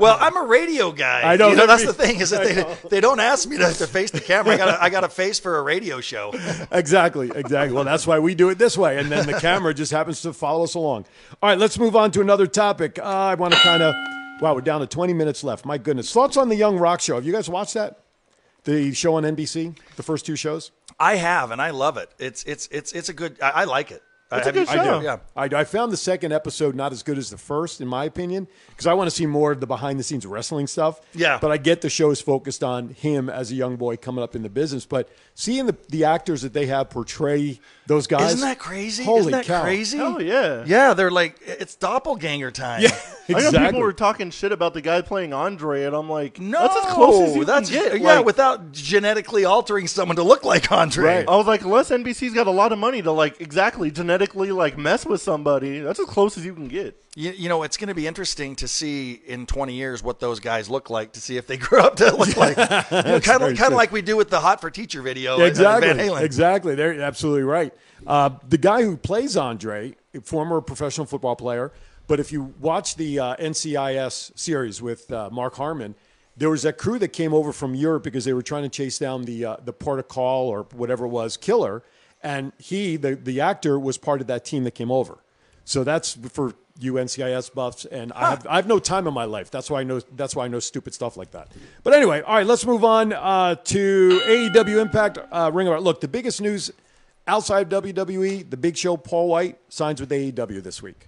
Well, I'm a radio guy. I know, you know that's be, the thing is that I they know. they don't ask me to, to face the camera. I got I got a face for a radio show. Exactly, exactly. Well, that's why we do it this way, and then the camera just happens to follow us along. All right, let's move on to another topic. Uh, I want to kind of wow, we're down to twenty minutes left. My goodness, thoughts on the Young Rock show? Have you guys watched that? The show on N B C, the first two shows. I have, and I love it. It's it's it's it's a good. I, I like it. It's I, a good I, show. I do. Yeah. I, I found the second episode not as good as the first, in my opinion, because I want to see more of the behind-the-scenes wrestling stuff. Yeah. But I get the show is focused on him as a young boy coming up in the business. But seeing the, the actors that they have portray those guys. Isn't that crazy? Holy Isn't that cow. crazy? Oh, yeah. Yeah, they're like, it's doppelganger time. Yeah, exactly. I know people were talking shit about the guy playing Andre, and I'm like, no, that's as close as you that's, can get. Yeah, like, without genetically altering someone to look like Andre. Right. I was like, unless N B C's got a lot of money to, like, exactly genetically. Like mess with somebody, that's as close as you can get. You, you know, it's going to be interesting to see in twenty years what those guys look like, to see if they grew up to look like. You know, kind of, kind of like we do with the Hot for Teacher video. Yeah, exactly, Van Halen. Exactly. They're absolutely right. Uh, the guy who plays Andre, a former professional football player, but if you watch the uh, N C I S series with uh, Mark Harmon, there was that crew that came over from Europe because they were trying to chase down the uh, the Port of Call or whatever it was killer. And he, the, the actor, was part of that team that came over. So that's for you N C I S buffs. And huh. I have I have no time in my life. That's why I know that's why I know stupid stuff like that. But anyway, all right, let's move on uh, to A E W Impact. Uh, Ring of Honor. Look, the biggest news outside of W W E, the Big Show, Paul White, signs with A E W this week.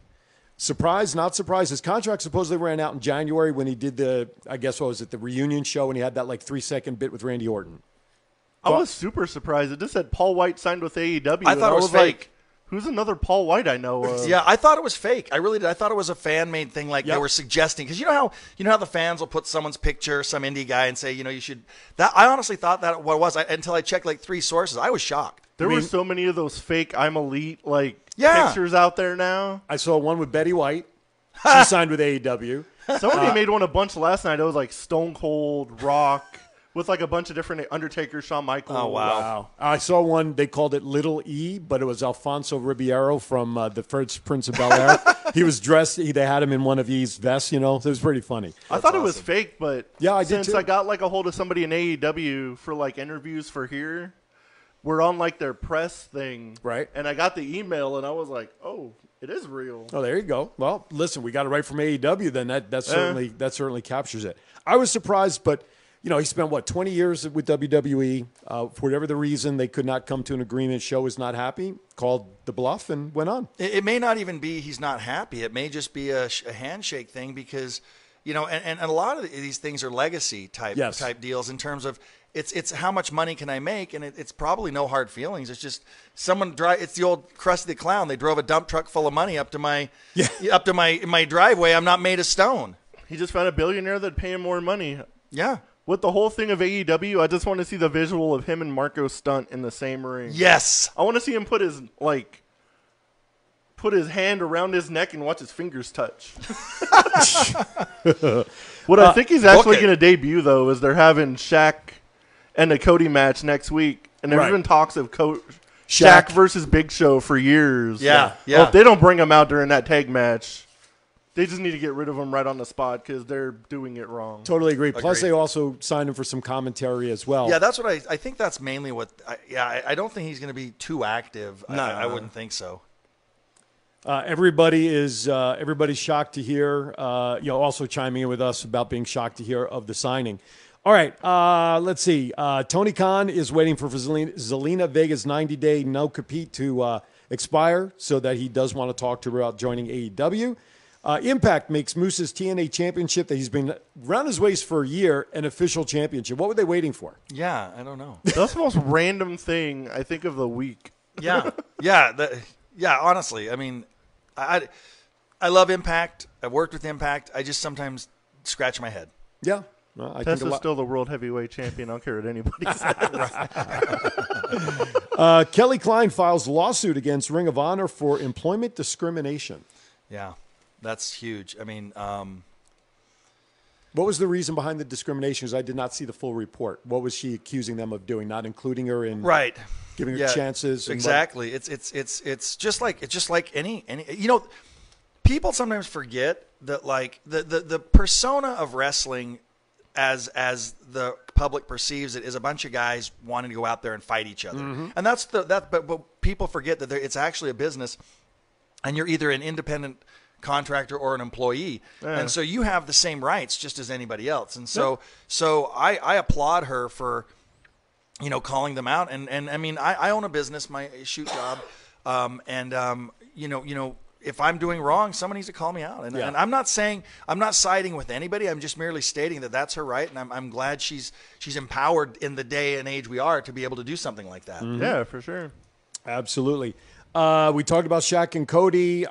Surprise, not surprise. His contract supposedly ran out in January when he did the, I guess what was it, the reunion show, and he had that like three-second bit with Randy Orton. I was super surprised. It just said Paul White signed with A E W. I thought it was, was fake. Like, who's another Paul White I know of? Yeah, I thought it was fake. I really did. I thought it was a fan-made thing, like yep. they were suggesting. Because you know how you know how the fans will put someone's picture, some indie guy, and say, you know, you should. That I honestly thought that what it was I, until I checked like three sources. I was shocked. There I mean, were so many of those fake "I'm elite" like yeah. pictures out there now. I saw one with Betty White. She signed with A E W. Somebody uh, made one a bunch last night. It was like Stone Cold, Rock. With like a bunch of different Undertaker, Shawn Michaels. Oh, wow. wow. I saw one. They called it Little E, but it was Alfonso Ribeiro from uh, The First Prince of Bel-Air. He was dressed. He, they had him in one of E's vests, you know. It was pretty funny. I That's thought awesome. It was fake, but yeah, I since did I got like a hold of somebody in A E W for like interviews for here, we're on like their press thing. Right. And I got the email, and I was like, oh. It is real. Oh, there you go. Well, listen, we got it right from A E W then. That, that, certainly, eh. that certainly captures it. I was surprised, but... You know, he spent, what, twenty years with W W E. Uh, for whatever the reason, they could not come to an agreement. Show was not happy, called the bluff, and went on. It, it may not even be he's not happy. It may just be a, a handshake thing because, you know, and, and a lot of these things are legacy type yes. type deals in terms of it's it's how much money can I make, and it, it's probably no hard feelings. It's just someone drive. It's the old Krusty the Clown. They drove a dump truck full of money up to my yeah. up to my my driveway. I'm not made of stone. He just found a billionaire that'd pay him more money. Yeah. With the whole thing of A E W, I just want to see the visual of him and Marco Stunt in the same ring. Yes. I want to see him put his, like, put his hand around his neck and watch his fingers touch. What uh, I think he's actually going to debut, though, is they're having Shaq and a Cody match next week. And there's right. been talks of Coach Shaq. Shaq versus Big Show for years. Yeah, yeah. yeah. Well, if they don't bring him out during that tag match... They just need to get rid of him right on the spot because they're doing it wrong. Totally agree. Agreed. Plus, they also signed him for some commentary as well. Yeah, that's what I, I think that's mainly what I, – yeah, I, I don't think he's going to be too active. No. I, I wouldn't think so. Uh, everybody is uh, – everybody's shocked to hear uh, – you know, also chiming in with us about being shocked to hear of the signing. All right, uh, let's see. Uh, Tony Khan is waiting for Zelina Vega's ninety-day no-compete to uh, – expire, so that he does want to talk to her about joining A E W. Uh, Impact makes Moose's T N A championship that he's been around his waist for a year an official championship. What were they waiting for? Yeah, I don't know. That's the most random thing I think of the week. Yeah, yeah, that, yeah. Honestly, I mean, I I love Impact. I've worked with Impact. I just sometimes scratch my head. Yeah. Well, I Tessa's think still the world heavyweight champion. I don't care what anybody says. uh, Kelly Klein files lawsuit against Ring of Honor for employment discrimination. Yeah, that's huge. I mean, um, what was the reason behind the discrimination? Because I did not see the full report. What was she accusing them of doing? Not including her in right, giving her yeah, chances. Exactly. And it's it's it's it's just like it's just like any any you know. People sometimes forget that like the the, the persona of wrestling, as as the public perceives it, is a bunch of guys wanting to go out there and fight each other. Mm-hmm. And that's the that but, but people forget that it's actually a business, and you're either an independent contractor or an employee. Yeah. And so you have the same rights just as anybody else. And so yeah. so I, I applaud her for, you know, calling them out. And and I mean I, I own a business, my shoot job. Um and um you know, you know if I'm doing wrong, someone needs to call me out. And, yeah. and I'm not saying I'm not siding with anybody. I'm just merely stating that that's her right. And I'm, I'm glad she's, she's empowered in the day and age we are to be able to do something like that. Mm-hmm. Yeah, for sure. Absolutely. Uh, we talked about Shaq and Cody. I,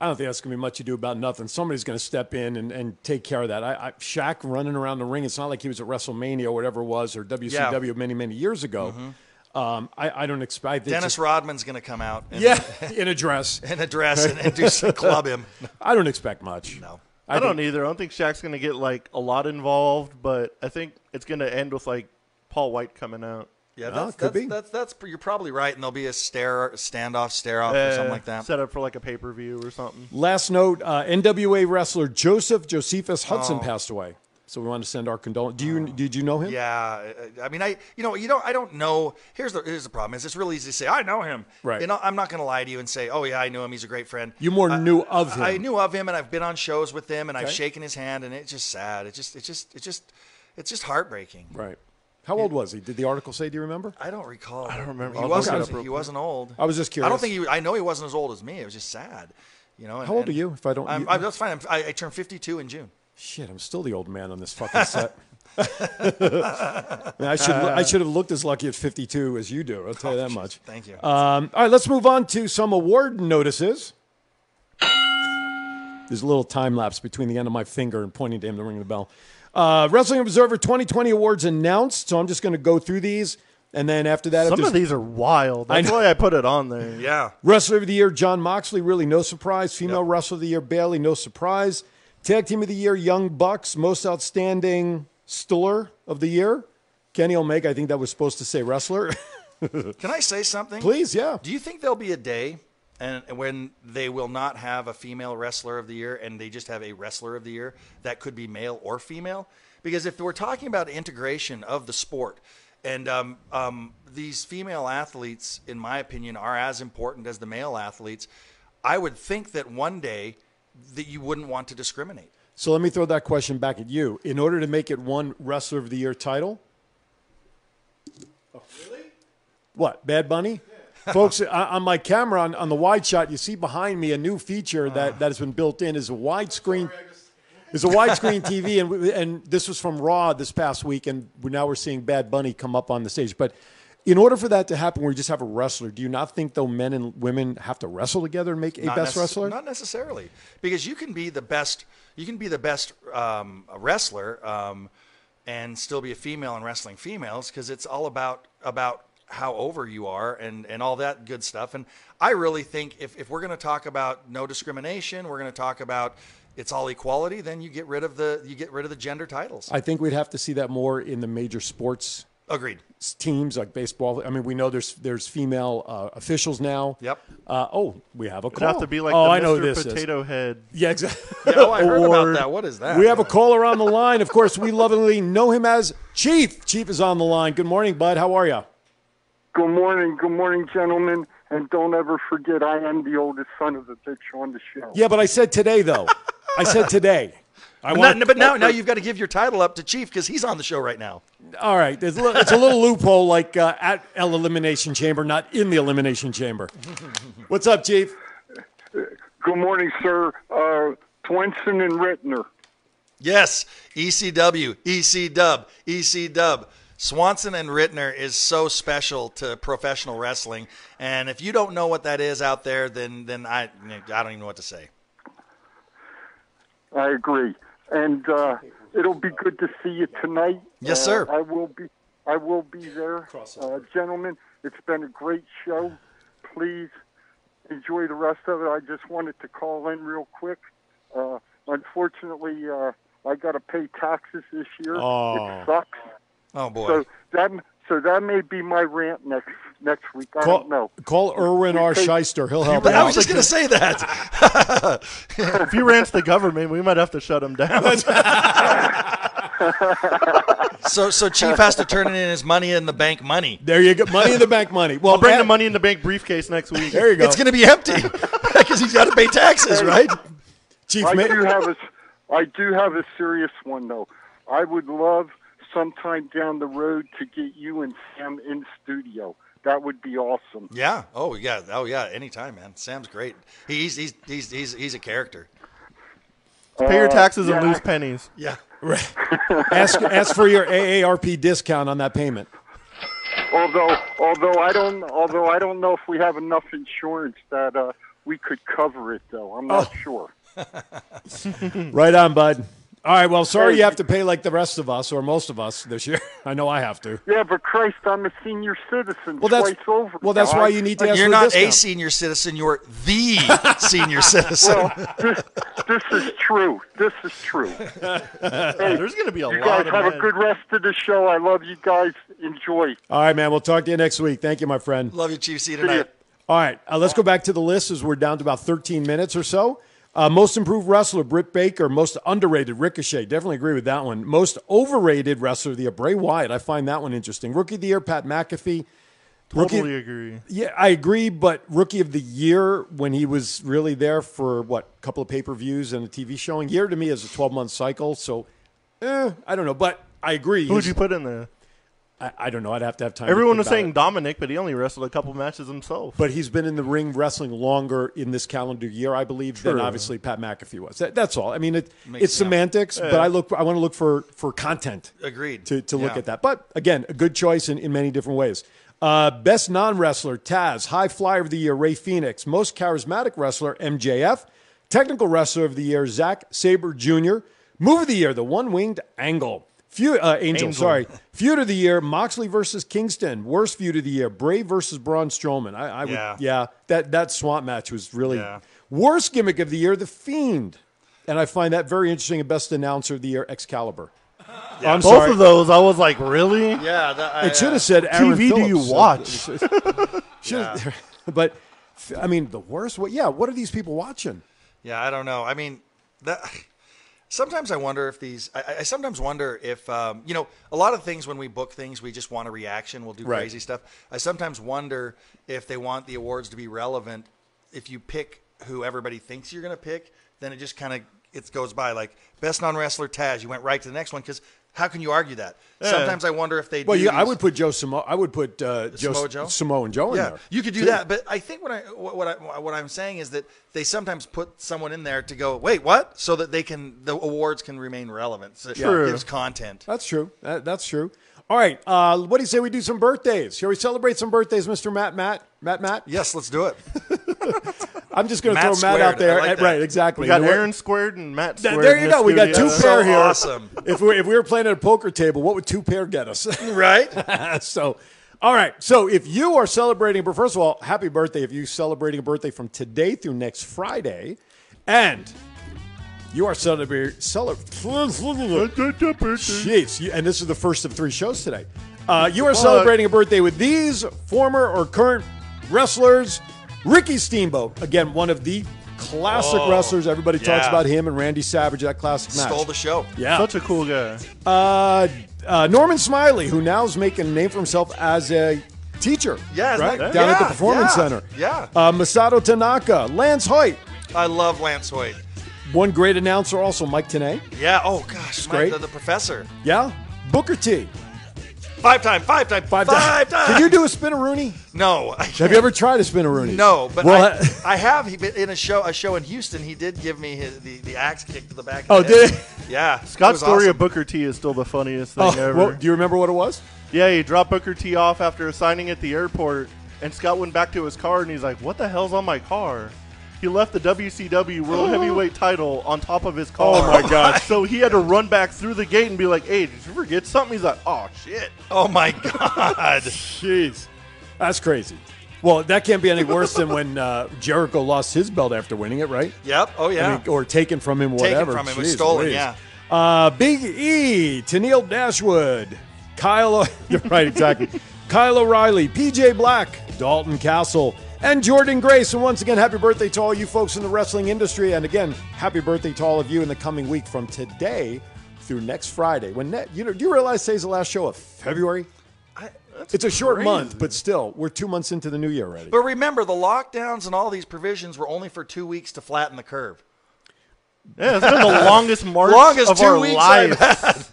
I don't think that's going to be much to do about nothing. Somebody's going to step in and, and take care of that. I, I, Shaq running around the ring. It's not like he was at WrestleMania or whatever it was, or W C W yeah. many, many years ago. Mm-hmm. Um, I, I don't expect Dennis a, Rodman's going to come out. And, yeah, in a dress, in a dress, and, and do some club him. I don't expect much. No, I, I don't think, either. I don't think Shaq's going to get like a lot involved, but I think it's going to end with like Paul White coming out. Yeah, that's, oh, could that's, be. That's, that's that's you're probably right, and there'll be a stare, standoff, stare off, uh, or something like that. Set up for like a pay per view or something. Last note: uh, N W A wrestler Joseph Josephus Hudson oh. passed away. So we want to send our condolences. Do you did you know him? Yeah, I mean, I you know you don't I don't know. Here's the here's the problem is it's really easy to say I know him. Right. You know, I'm not going to lie to you and say, oh yeah, I knew him. He's a great friend. You more I, knew of him. I knew of him, and I've been on shows with him, and okay. I've shaken his hand, and it's just sad. It's just it's just it's just it's just heartbreaking. Right. How old was he? Did the article say? Do you remember? I don't recall. I don't remember. He wasn't. He wasn't old. I was just curious. I don't think he. I know he wasn't as old as me. It was just sad. You know. And, how old and are you? If I don't. I'm, you, I'm, that's fine. I'm, I, I turned fifty-two in June. Shit, I'm still the old man on this fucking set. I should I should have looked as lucky at fifty-two as you do. I'll tell you that much. Thank you. Um, all right, let's move on to some award notices. There's a little time lapse between the end of my finger and pointing to him to ring the bell. Uh, Wrestling Observer twenty twenty awards announced, so I'm just going to go through these. And then after that, some of these are wild. That's I why I put it on there. Yeah. Wrestler of the Year, Jon Moxley, really no surprise. Female yep. Wrestler of the Year, Bayley, no surprise. Tag Team of the Year, Young Bucks. Most Outstanding Stiller of the Year, Kenny Omega. I think that was supposed to say wrestler. Can I say something? Please, yeah. Do you think there'll be a day and when they will not have a female wrestler of the year and they just have a wrestler of the year that could be male or female? Because if we're talking about integration of the sport, and um, um, these female athletes, in my opinion, are as important as the male athletes, I would think that one day that you wouldn't want to discriminate. So let me throw that question back at you. In order to make it one Wrestler of the Year title. Oh. Really? What, Bad Bunny? Yeah. Folks, on my camera, on, on the wide shot, you see behind me a new feature that, that has been built in is a widescreen is a widescreen T V. And, we, and this was from Raw this past week, and we, now we're seeing Bad Bunny come up on the stage. But in order for that to happen, where you just have a wrestler, do you not think, though, men and women have to wrestle together and make a not best wrestler? Not necessarily, because you can be the best. You can be the best um, wrestler um, and still be a female and wrestling females, because it's all about about how over you are and and all that good stuff. And I really think if if we're going to talk about no discrimination, we're going to talk about it's all equality. Then you get rid of the you get rid of the gender titles. I think we'd have to see that more in the major sports. Agreed. Teams like baseball. I mean, we know there's there's female uh, officials now. Yep. Uh, oh, we have a call. It'd have to be like oh, the I Mister know this Potato is. Head. Yeah, exactly. Yeah, oh, I heard about that. What is that? We have a caller on the line. Of course, we lovingly know him as Chief. Chief is on the line. Good morning, bud. How are you? Good morning. Good morning, gentlemen. And don't ever forget, I am the oldest son of the bitch on the show. Yeah, but I said today, though. I said today. I want not, but now, now you've got to give your title up to Chief because he's on the show right now. All right. There's a little, it's a little loophole like uh, at El Elimination Chamber, not in the Elimination Chamber. What's up, Chief? Good morning, sir. Uh, Twinson and Rittner. Yes, E C W, E C W, E C W. Swanson and Rittner is so special to professional wrestling, and if you don't know what that is out there, then then I I don't even know what to say. I agree, and uh, it'll be good to see you tonight. Yes, sir. Uh, I will be I will be there, uh, gentlemen. It's been a great show. Please enjoy the rest of it. I just wanted to call in real quick. Uh, unfortunately, uh, I got to pay taxes this year. Oh. It sucks. Oh boy! So that so that may be my rant next next week. I call, don't know. Call Erwin R. Shyster. He'll help. But I was just gonna say that. If he rants the government, we might have to shut him down. so so Chief has to turn in his money in the bank money. There you go, money in the bank money. Well, I'll bring that, the money in the bank briefcase next week. There you go. It's gonna be empty because he's got to pay taxes, right? Chief, I do have a I do have a serious one though. I would love. Sometime down the road to get you and Sam in studio. That would be awesome. Yeah. Oh yeah. Oh yeah. Anytime, man. Sam's great. He's he's he's he's he's a character. Uh, Pay your taxes yeah. and lose pennies. Yeah. Right. ask ask for your A A R P discount on that payment. Although although I don't although I don't know if we have enough insurance that uh, we could cover it though. I'm not oh. sure. Right on, bud. All right, well, sorry you have to pay like the rest of us or most of us this year. I know I have to. Yeah, but Christ, I'm a senior citizen well, twice that's, over. Well, that's now. why you need to ask You're for not a discount. senior citizen. You're the senior citizen. Well, this, this is true. This is true. Hey, there's going to be a you lot of You guys have men. a good rest of the show. I love you guys. Enjoy. All right, man. Wewe'll talk to you next week. Thank you, my friend. Love you, Chief. See you tonight. See All right, uh, let's go back to the list as we're down to about thirteen minutes or so. Uh, most improved wrestler, Britt Baker. Most underrated, Ricochet. Definitely agree with that one. Most overrated wrestler, the Bray Wyatt. I find that one interesting. Rookie of the Year, Pat McAfee. Totally rookie, agree. Yeah, I agree, but Rookie of the Year, when he was really there for, what, a couple of pay-per-views and a T V showing. Year to me is a twelve-month cycle, so eh, I don't know, but I agree. Who would you put in there? I, I don't know. I'd have to have time. Everyone was saying it. Dominic, but he only wrestled a couple matches himself. But he's been in the ring wrestling longer in this calendar year, I believe, True. than obviously Pat McAfee was. That, that's all. I mean, it, it it's sense. semantics, yeah. but I look. I want to look for, for content. Agreed. To, to yeah. look at that. But, again, a good choice in, in many different ways. Uh, best non-wrestler, Taz. High Flyer of the Year, Ray Phoenix. Most charismatic wrestler, M J F. Technical Wrestler of the Year, Zack Sabre Junior Move of the Year, The One-Winged Angle. Feud, uh, Angel, Angel, sorry. Feud of the year, Moxley versus Kingston. Worst feud of the year, Bray versus Braun Strowman. I, I would, yeah. yeah, that that swamp match was really yeah. worst gimmick of the year, The Fiend, and I find that very interesting. Best announcer of the year, Excalibur. Yeah. I'm Both sorry. of those, I was like, really? Yeah, that, I, it should have uh, said Aaron T V. Phillips, do you watch? yeah. But I mean, the worst. What? Yeah, what are these people watching? Yeah, I don't know. I mean that. Sometimes I wonder if these, I, I sometimes wonder if, um, you know, a lot of things when we book things, we just want a reaction. We'll do right. crazy stuff. I sometimes wonder if they want the awards to be relevant. If you pick who everybody thinks you're going to pick, then it just kind of, it goes by like best non-wrestler Taz. You went right to the next one because how can you argue that? Yeah. Sometimes I wonder if they well, do. Well, yeah, I would put Joe Samo. I would put uh, Joe Samoa Joe? Samoa Joe in yeah, there. You could do too. that. But I think what, I, what, I, what I'm saying is that they sometimes put someone in there to go, wait, what? So that they can, the awards can remain relevant. So true. It gives content. That's true. That, that's true. All right. Uh, what do you say we do some birthdays? Shall we celebrate some birthdays, Mister Matt, Matt? Matt, Matt? Yes, let's do it. I'm just going to throw squared. Matt out there. Like at, right, exactly. We got you know, Aaron squared and Matt squared. There you go. We got two pair so here. Awesome. If we if we were playing at a poker table, what would two pair get us? Right. So, all right. So if you are celebrating, but first of all, happy birthday. If you're celebrating a birthday from today through next Friday, and you are celebrating, jeez, and this is the first of three shows today. Uh, you are celebrating a birthday with these former or current wrestlers. Ricky Steamboat, again, one of the classic oh, wrestlers. Everybody yeah. talks about him and Randy Savage, that classic match. Stole the show. Yeah. Such a cool guy. Uh, uh, Norman Smiley, who now is making a name for himself as a teacher. Yeah, right? That, Down yeah, at the Performance yeah, Center. Yeah. Uh, Masato Tanaka, Lance Hoyt. I love Lance Hoyt. One great announcer also, Mike Tenay. Yeah, oh gosh, Mike, great. The, the professor. Yeah, Booker T. Five time, five time, five, five time. time. Can you do a spin-a-rooney? No. Have you ever tried a spin-a-rooney? No, but well, I, I have. He in a show, a show in Houston. He did give me his, the the axe kick to the back. Of oh, the did he? Yeah. Scott's story awesome. of Booker T is still the funniest thing oh, ever. Well, do you remember what it was? Yeah, he dropped Booker T off after a signing at the airport, and Scott went back to his car, and he's like, "What the hell's on my car?" He left the W C W World Heavyweight title on top of his car. Oh, my gosh. So he had to run back through the gate and be like, hey, did you forget something? He's like, oh, shit. Oh, my God. Jeez. That's crazy. Well, that can't be any worse than when uh, Jericho lost his belt after winning it, right? Yep. Oh, yeah. I mean, or taken from him, whatever. Taken from him. Jeez, it was stolen, please. yeah. Uh, Big E, Tenille Dashwood, Kyle o- You're right, exactly. Kyle O'Reilly, P J Black, Dalton Castle, and Jordan Grace. And once again, happy birthday to all you folks in the wrestling industry. And again, happy birthday to all of you in the coming week from today through next Friday. When ne- you know, do you realize today's the last show of February? I, it's a crazy. short month, but still, we're two months into the new year already. But remember, the lockdowns and all these provisions were only for two weeks to flatten the curve. Yeah, it's been the longest March longest of two our weeks lives.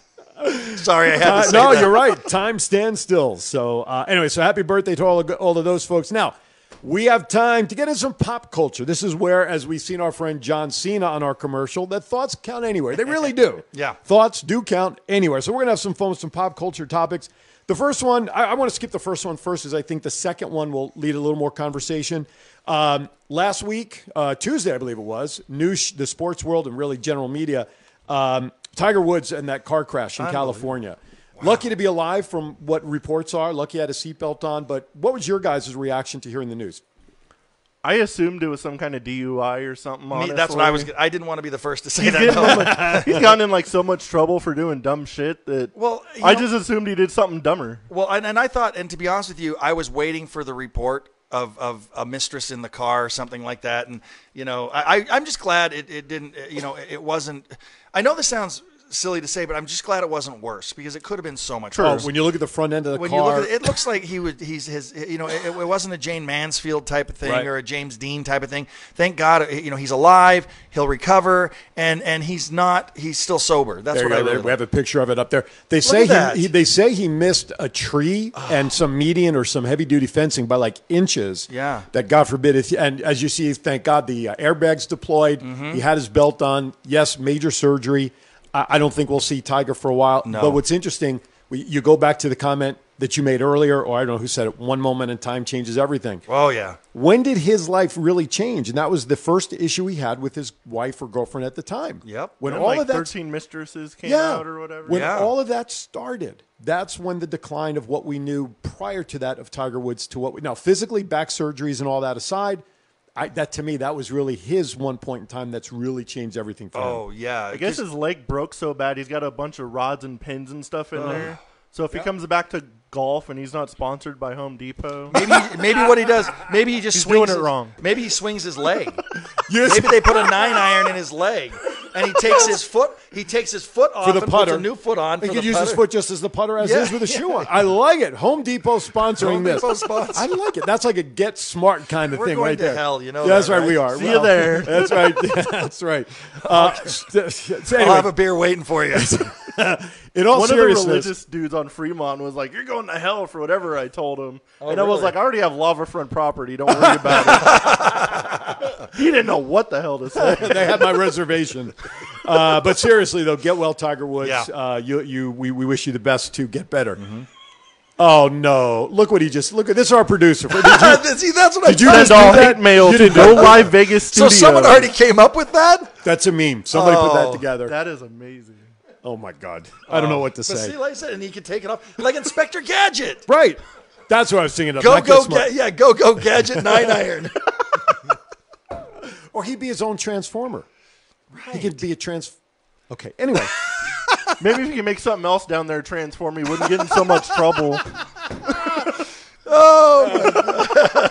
Sorry, I had to say uh, No, that. You're right. Time stands still. So uh, anyway, so happy birthday to all of, all of those folks. Now, we have time to get into some pop culture. This is where, as we've seen our friend John Cena on our commercial, that thoughts count anywhere. They really do. Yeah. Thoughts do count anywhere. So we're going to have some fun with some pop culture topics. The first one, I, I want to skip the first one first, as I think the second one will lead a little more conversation. Um, last week, uh, Tuesday, I believe it was, news, the sports world and really general media, um, Tiger Woods and that car crash in California. Wow. Lucky to be alive from what reports are. Lucky I had a seatbelt on. But what was your guys' reaction to hearing the news? I assumed it was some kind of D U I or something. Me, that's what I was. I didn't want to be the first to say he's that. No. Much, he's gotten in like so much trouble for doing dumb shit that well, I know, just assumed he did something dumber. Well, and, and I thought, and to be honest with you, I was waiting for the report of, of a mistress in the car or something like that. And, you know, I, I, I'm just glad it, it didn't, you know, it wasn't. I know this sounds silly to say, but I'm just glad it wasn't worse because it could have been so much True. worse. When you look at the front end of the when car, you look at it, it looks like he would. He's his. You know, it, it wasn't a Jane Mansfield type of thing right. or a James Dean type of thing. Thank God, you know, he's alive. He'll recover, and and he's not. He's still sober. That's there what I really like. We have a picture of it up there. They look say he, he. They say he missed a tree and some median or some heavy duty fencing by like inches. Yeah. That God forbid. If and as you see, thank God the uh, airbags deployed. Mm-hmm. He had his belt on. Yes, major surgery. I don't think we'll see Tiger for a while. No. But what's interesting, we, you go back to the comment that you made earlier, or I don't know who said it, one moment in time changes everything. Oh, yeah. When did his life really change? And that was the first issue he had with his wife or girlfriend at the time. Yep. When and all like of that thirteen mistresses came yeah, out or whatever. When yeah. all of that started, that's when the decline of what we knew prior to that of Tiger Woods to what we now physically, back surgeries and all that aside. I, that to me, that was really his one point in time that's really changed everything for him. Oh, yeah. I guess his leg broke so bad, he's got a bunch of rods and pins and stuff in uh, there. So if yeah. he comes back to golf and he's not sponsored by Home Depot. Maybe maybe what he does, maybe he just he's swings. Doing it his, wrong. Maybe he swings his leg. Yes. Maybe they put a nine iron in his leg. And he takes his foot. He takes his foot off for the and putter. Puts a new foot on. For he could the use putter. his foot just as the putter as yeah, is with a yeah. shoe on. I like it. Home Depot sponsoring Home this. Depot sponsor. I like it. That's like a get smart kind of We're thing, going right to there. Hell, you know. Yeah, that's that, right. right. We are. See well, you there. That's right. That's right. Uh, so anyway. I'll have a beer waiting for you. In all One seriousness, of the religious dudes on Fremont was like, "You're going to hell for whatever I told him," oh, and really? I was like, "I already have Lava Front property. Don't worry about it." He didn't know what the hell to say. They had my reservation. Uh, but seriously, though, get well, Tiger Woods. Yeah. Uh, you, you, we, we wish you the best to get better. Mm-hmm. Oh no! Look what he just look at. This is our producer. Did you, See, that's what I did. You send all hate mail to Go Live Vegas Studio. So someone already came up with that. That's a meme. Somebody oh, put that together. That is amazing. Oh my God! I don't um, know what to say. But see, like I said, and he could take it off like Inspector Gadget. Right. That's what I was thinking of. Go go ga- yeah. Go go Gadget Nine Iron. Or he'd be his own transformer. Right. He could be a trans. Okay. Anyway, maybe if he could make something else down there transform, he wouldn't get in so much trouble. Oh,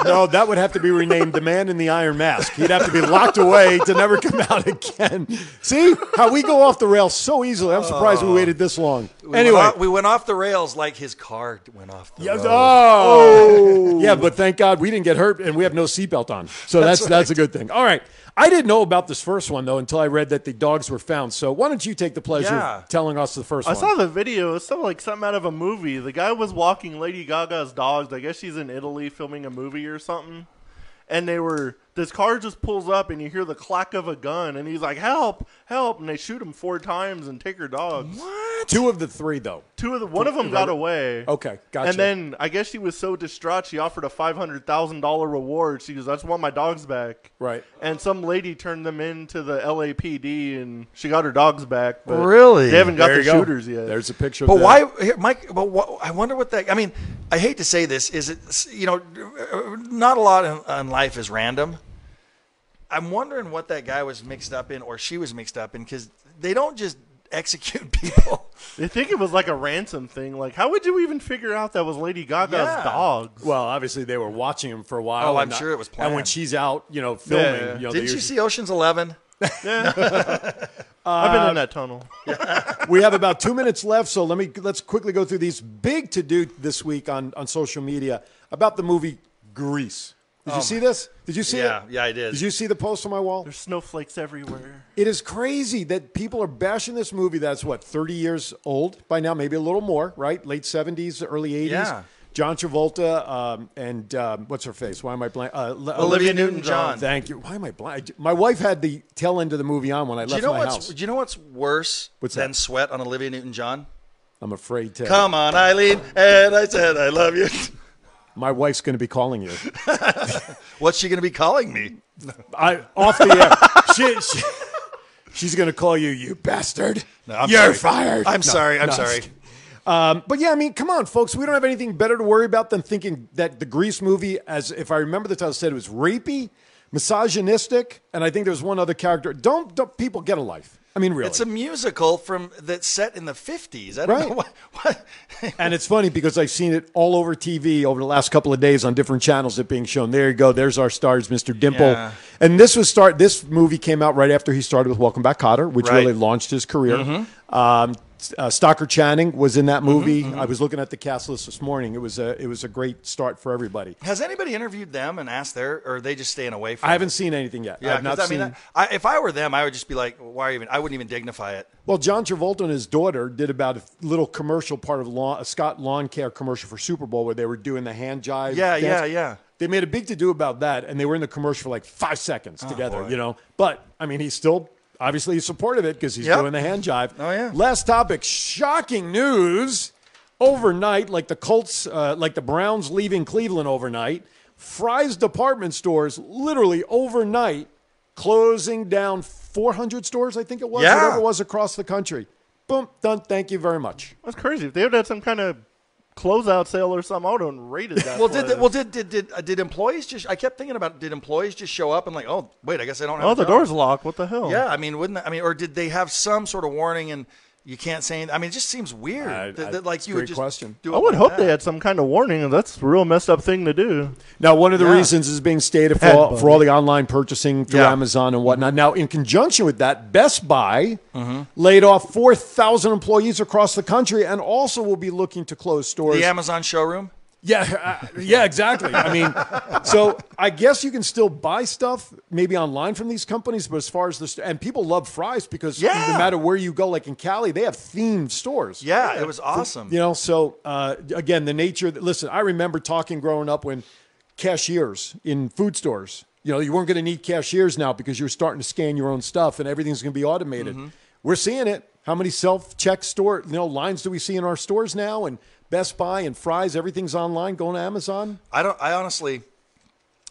no, that would have to be renamed The Man in the Iron Mask. He'd have to be locked away to never come out again. See how we go off the rails so easily. I'm surprised uh, we waited this long. We anyway, went off, we went off the rails like his car went off the yeah, rails. Oh, yeah, but thank God we didn't get hurt and we have no seatbelt on. So that's that's, right. that's a good thing. All right. I didn't know about this first one, though, until I read that the dogs were found. So why don't you take the pleasure yeah. of telling us the first I one? I saw the video. It's something like something out of a movie. The guy was walking Lady Gaga's dogs. I guess she's in Italy filming a movie or something. And they were – this car just pulls up, and you hear the clack of a gun. And he's like, help, help. And they shoot him four times and take her dogs. What? Two of the three, though. Two of the – one of them got away. Okay, gotcha. And then I guess she was so distraught, she offered a five hundred thousand dollars reward. She goes, I just want my dogs back. Right. And some lady turned them into the L A P D, and she got her dogs back. But really? They haven't got the shooters yet. There's a picture of that. But why – Mike, but what, I wonder what that – I mean, I hate to say this. Is it – you know, not a lot in, in life is random. I'm wondering what that guy was mixed up in, or she was mixed up in, because they don't just execute people. They think it was like a ransom thing. Like, how would you even figure out that was Lady Gaga's yeah. dogs? Well, obviously they were watching him for a while. Oh, I'm sure not, it was planned. And when she's out, you know, filming. Yeah, yeah. You know, didn't you see Ocean's Eleven? Yeah. Uh, I've been in that tunnel. We have about two minutes left, so let me let's quickly go through these big to-do this week on, on social media about the movie Grease. Did oh you see this? Did you see yeah, it? Yeah, I did. Did you see the post on my wall? There's snowflakes everywhere. It is crazy that people are bashing this movie that's, what, thirty years old by now, maybe a little more, right? Late seventies, early eighties. Yeah. John Travolta um, and um, what's her face? Why am I blank? Uh, Olivia, Olivia Newton-John. Thank you. Why am I blank? My wife had the tail end of the movie on when I left do you know my what's, house. Do you know what's worse what's than that? Sweat on Olivia Newton-John? I'm afraid to. Come on, Eileen. And I said, I love you. My wife's going to be calling you. What's she going to be calling me? I off the air. she, she, she's going to call you, you bastard. No, I'm You're sorry. fired. I'm no, sorry. I'm no, sorry. Um, but, yeah, I mean, come on, folks. We don't have anything better to worry about than thinking that the Grease movie, as if I remember the title, said it was rapey, misogynistic, and I think there was one other character. Don't, don't people get a life. I mean, really. It's a musical from that's set in the fifties. I don't right. know what, what. And it's funny because I've seen it all over T V over the last couple of days on different channels it being shown. There you go. There's our stars, Mister Dimple. Yeah. And this was start. This movie came out right after he started with Welcome Back, Kotter, which right. really launched his career. Mm-hmm. um, uh, Stalker Channing was in that movie. Mm-hmm, mm-hmm. I was looking at the cast list this morning. It was a it was a great start for everybody. Has anybody interviewed them and asked their, or are they just staying away from? I haven't it? seen anything yet. Yeah, I've not I seen. Mean, I, if I were them, I would just be like, why are even? I wouldn't even dignify it. Well, John Travolta and his daughter did about a little commercial part of lawn, a Scott Lawn Care commercial for Super Bowl where they were doing the hand jive. Yeah, dance. yeah, yeah. They made a big to do about that, and they were in the commercial for like five seconds oh, together. Boy. You know, but I mean, he's still. Obviously, he's supportive of it because he's yep. doing the hand jive. Oh, yeah. Last topic, shocking news. Overnight, like the Colts, uh, like the Browns leaving Cleveland overnight, Fry's department stores literally overnight closing down four hundred stores, I think it was, yeah. whatever it was across the country. Boom, done, thank you very much. That's crazy. If they would have some kind of closeout sale or something, I would have raided that. Well, did, well did, did, did, uh, did employees just, I kept thinking about, did employees just show up and like, oh, wait, I guess I don't have Oh, the door's locked. What the hell? Yeah, I mean, wouldn't, I mean, or did they have some sort of warning and you can't say anything? I mean, it just seems weird. I, that, I, that, like you would just question. do it I would like hope that. they had some kind of warning. That's a real messed up thing to do. Now, one of the yeah. reasons is being stated for all, for all the online purchasing through yeah. Amazon and whatnot. Now, in conjunction with that, Best Buy mm-hmm. laid off four thousand employees across the country and also will be looking to close stores. The Amazon showroom? Yeah, uh, yeah, exactly. I mean, so I guess you can still buy stuff maybe online from these companies, but as far as this, and people love Fry's because yeah. no matter where you go, like in Cali, they have themed stores. Yeah, it was awesome. You know, so uh, again, the nature, listen, I remember talking growing up when cashiers in food stores, you know, you weren't going to need cashiers now because you're starting to scan your own stuff and everything's going to be automated. Mm-hmm. We're seeing it. How many self-check store, you know, lines do we see in our stores now? And Best Buy and Fry's, everything's online, going to Amazon. I don't. I honestly,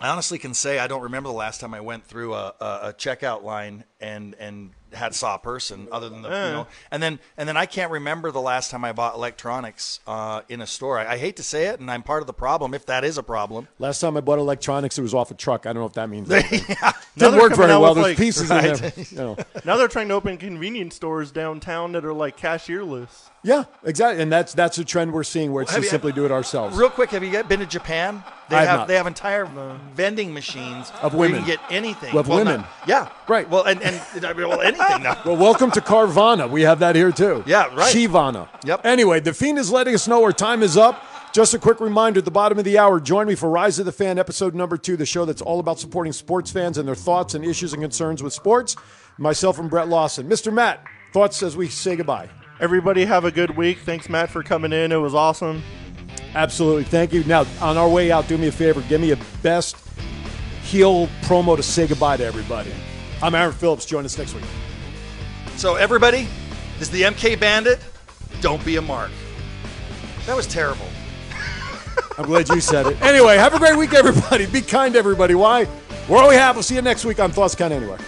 I honestly can say I don't remember the last time I went through a, a, a checkout line and and had saw a person other than the eh. you know. And then and then I can't remember the last time I bought electronics uh, in a store. I, I hate to say it, and I'm part of the problem if that is a problem. Last time I bought electronics, it was off a truck. I don't know if that means anything. yeah. Didn't work very well. There's like, pieces right. in there. You know. Now they're trying to open convenience stores downtown that are like cashierless. Yeah, exactly, and that's that's a trend we're seeing where it's well, just you, simply do it ourselves. Real quick, have you been to Japan? They I have, have not. They have entire no. vending machines of women. Where you can get anything of well, women. Not, yeah, right. Well, and and well, anything. No. Well, welcome to Carvana. We have that here too. Yeah, right. Shivana. Yep. Anyway, the Fiend is letting us know our time is up. Just a quick reminder, at the bottom of the hour, join me for Rise of the Fan, episode number two, the show that's all about supporting sports fans and their thoughts and issues and concerns with sports. Myself and Brett Lawson. Mister Matt, thoughts as we say goodbye. Everybody have a good week. Thanks, Matt, for coming in. It was awesome. Absolutely. Thank you. Now, on our way out, do me a favor. Give me a best heel promo to say goodbye to everybody. I'm Aaron Phillips. Join us next week. So, everybody, this is the M K Bandit. Don't be a mark. That was terrible. I'm glad you said it. Anyway, have a great week, everybody. Be kind to everybody. Why? We're all we have. We'll see you next week on Thoughts Count Anywhere.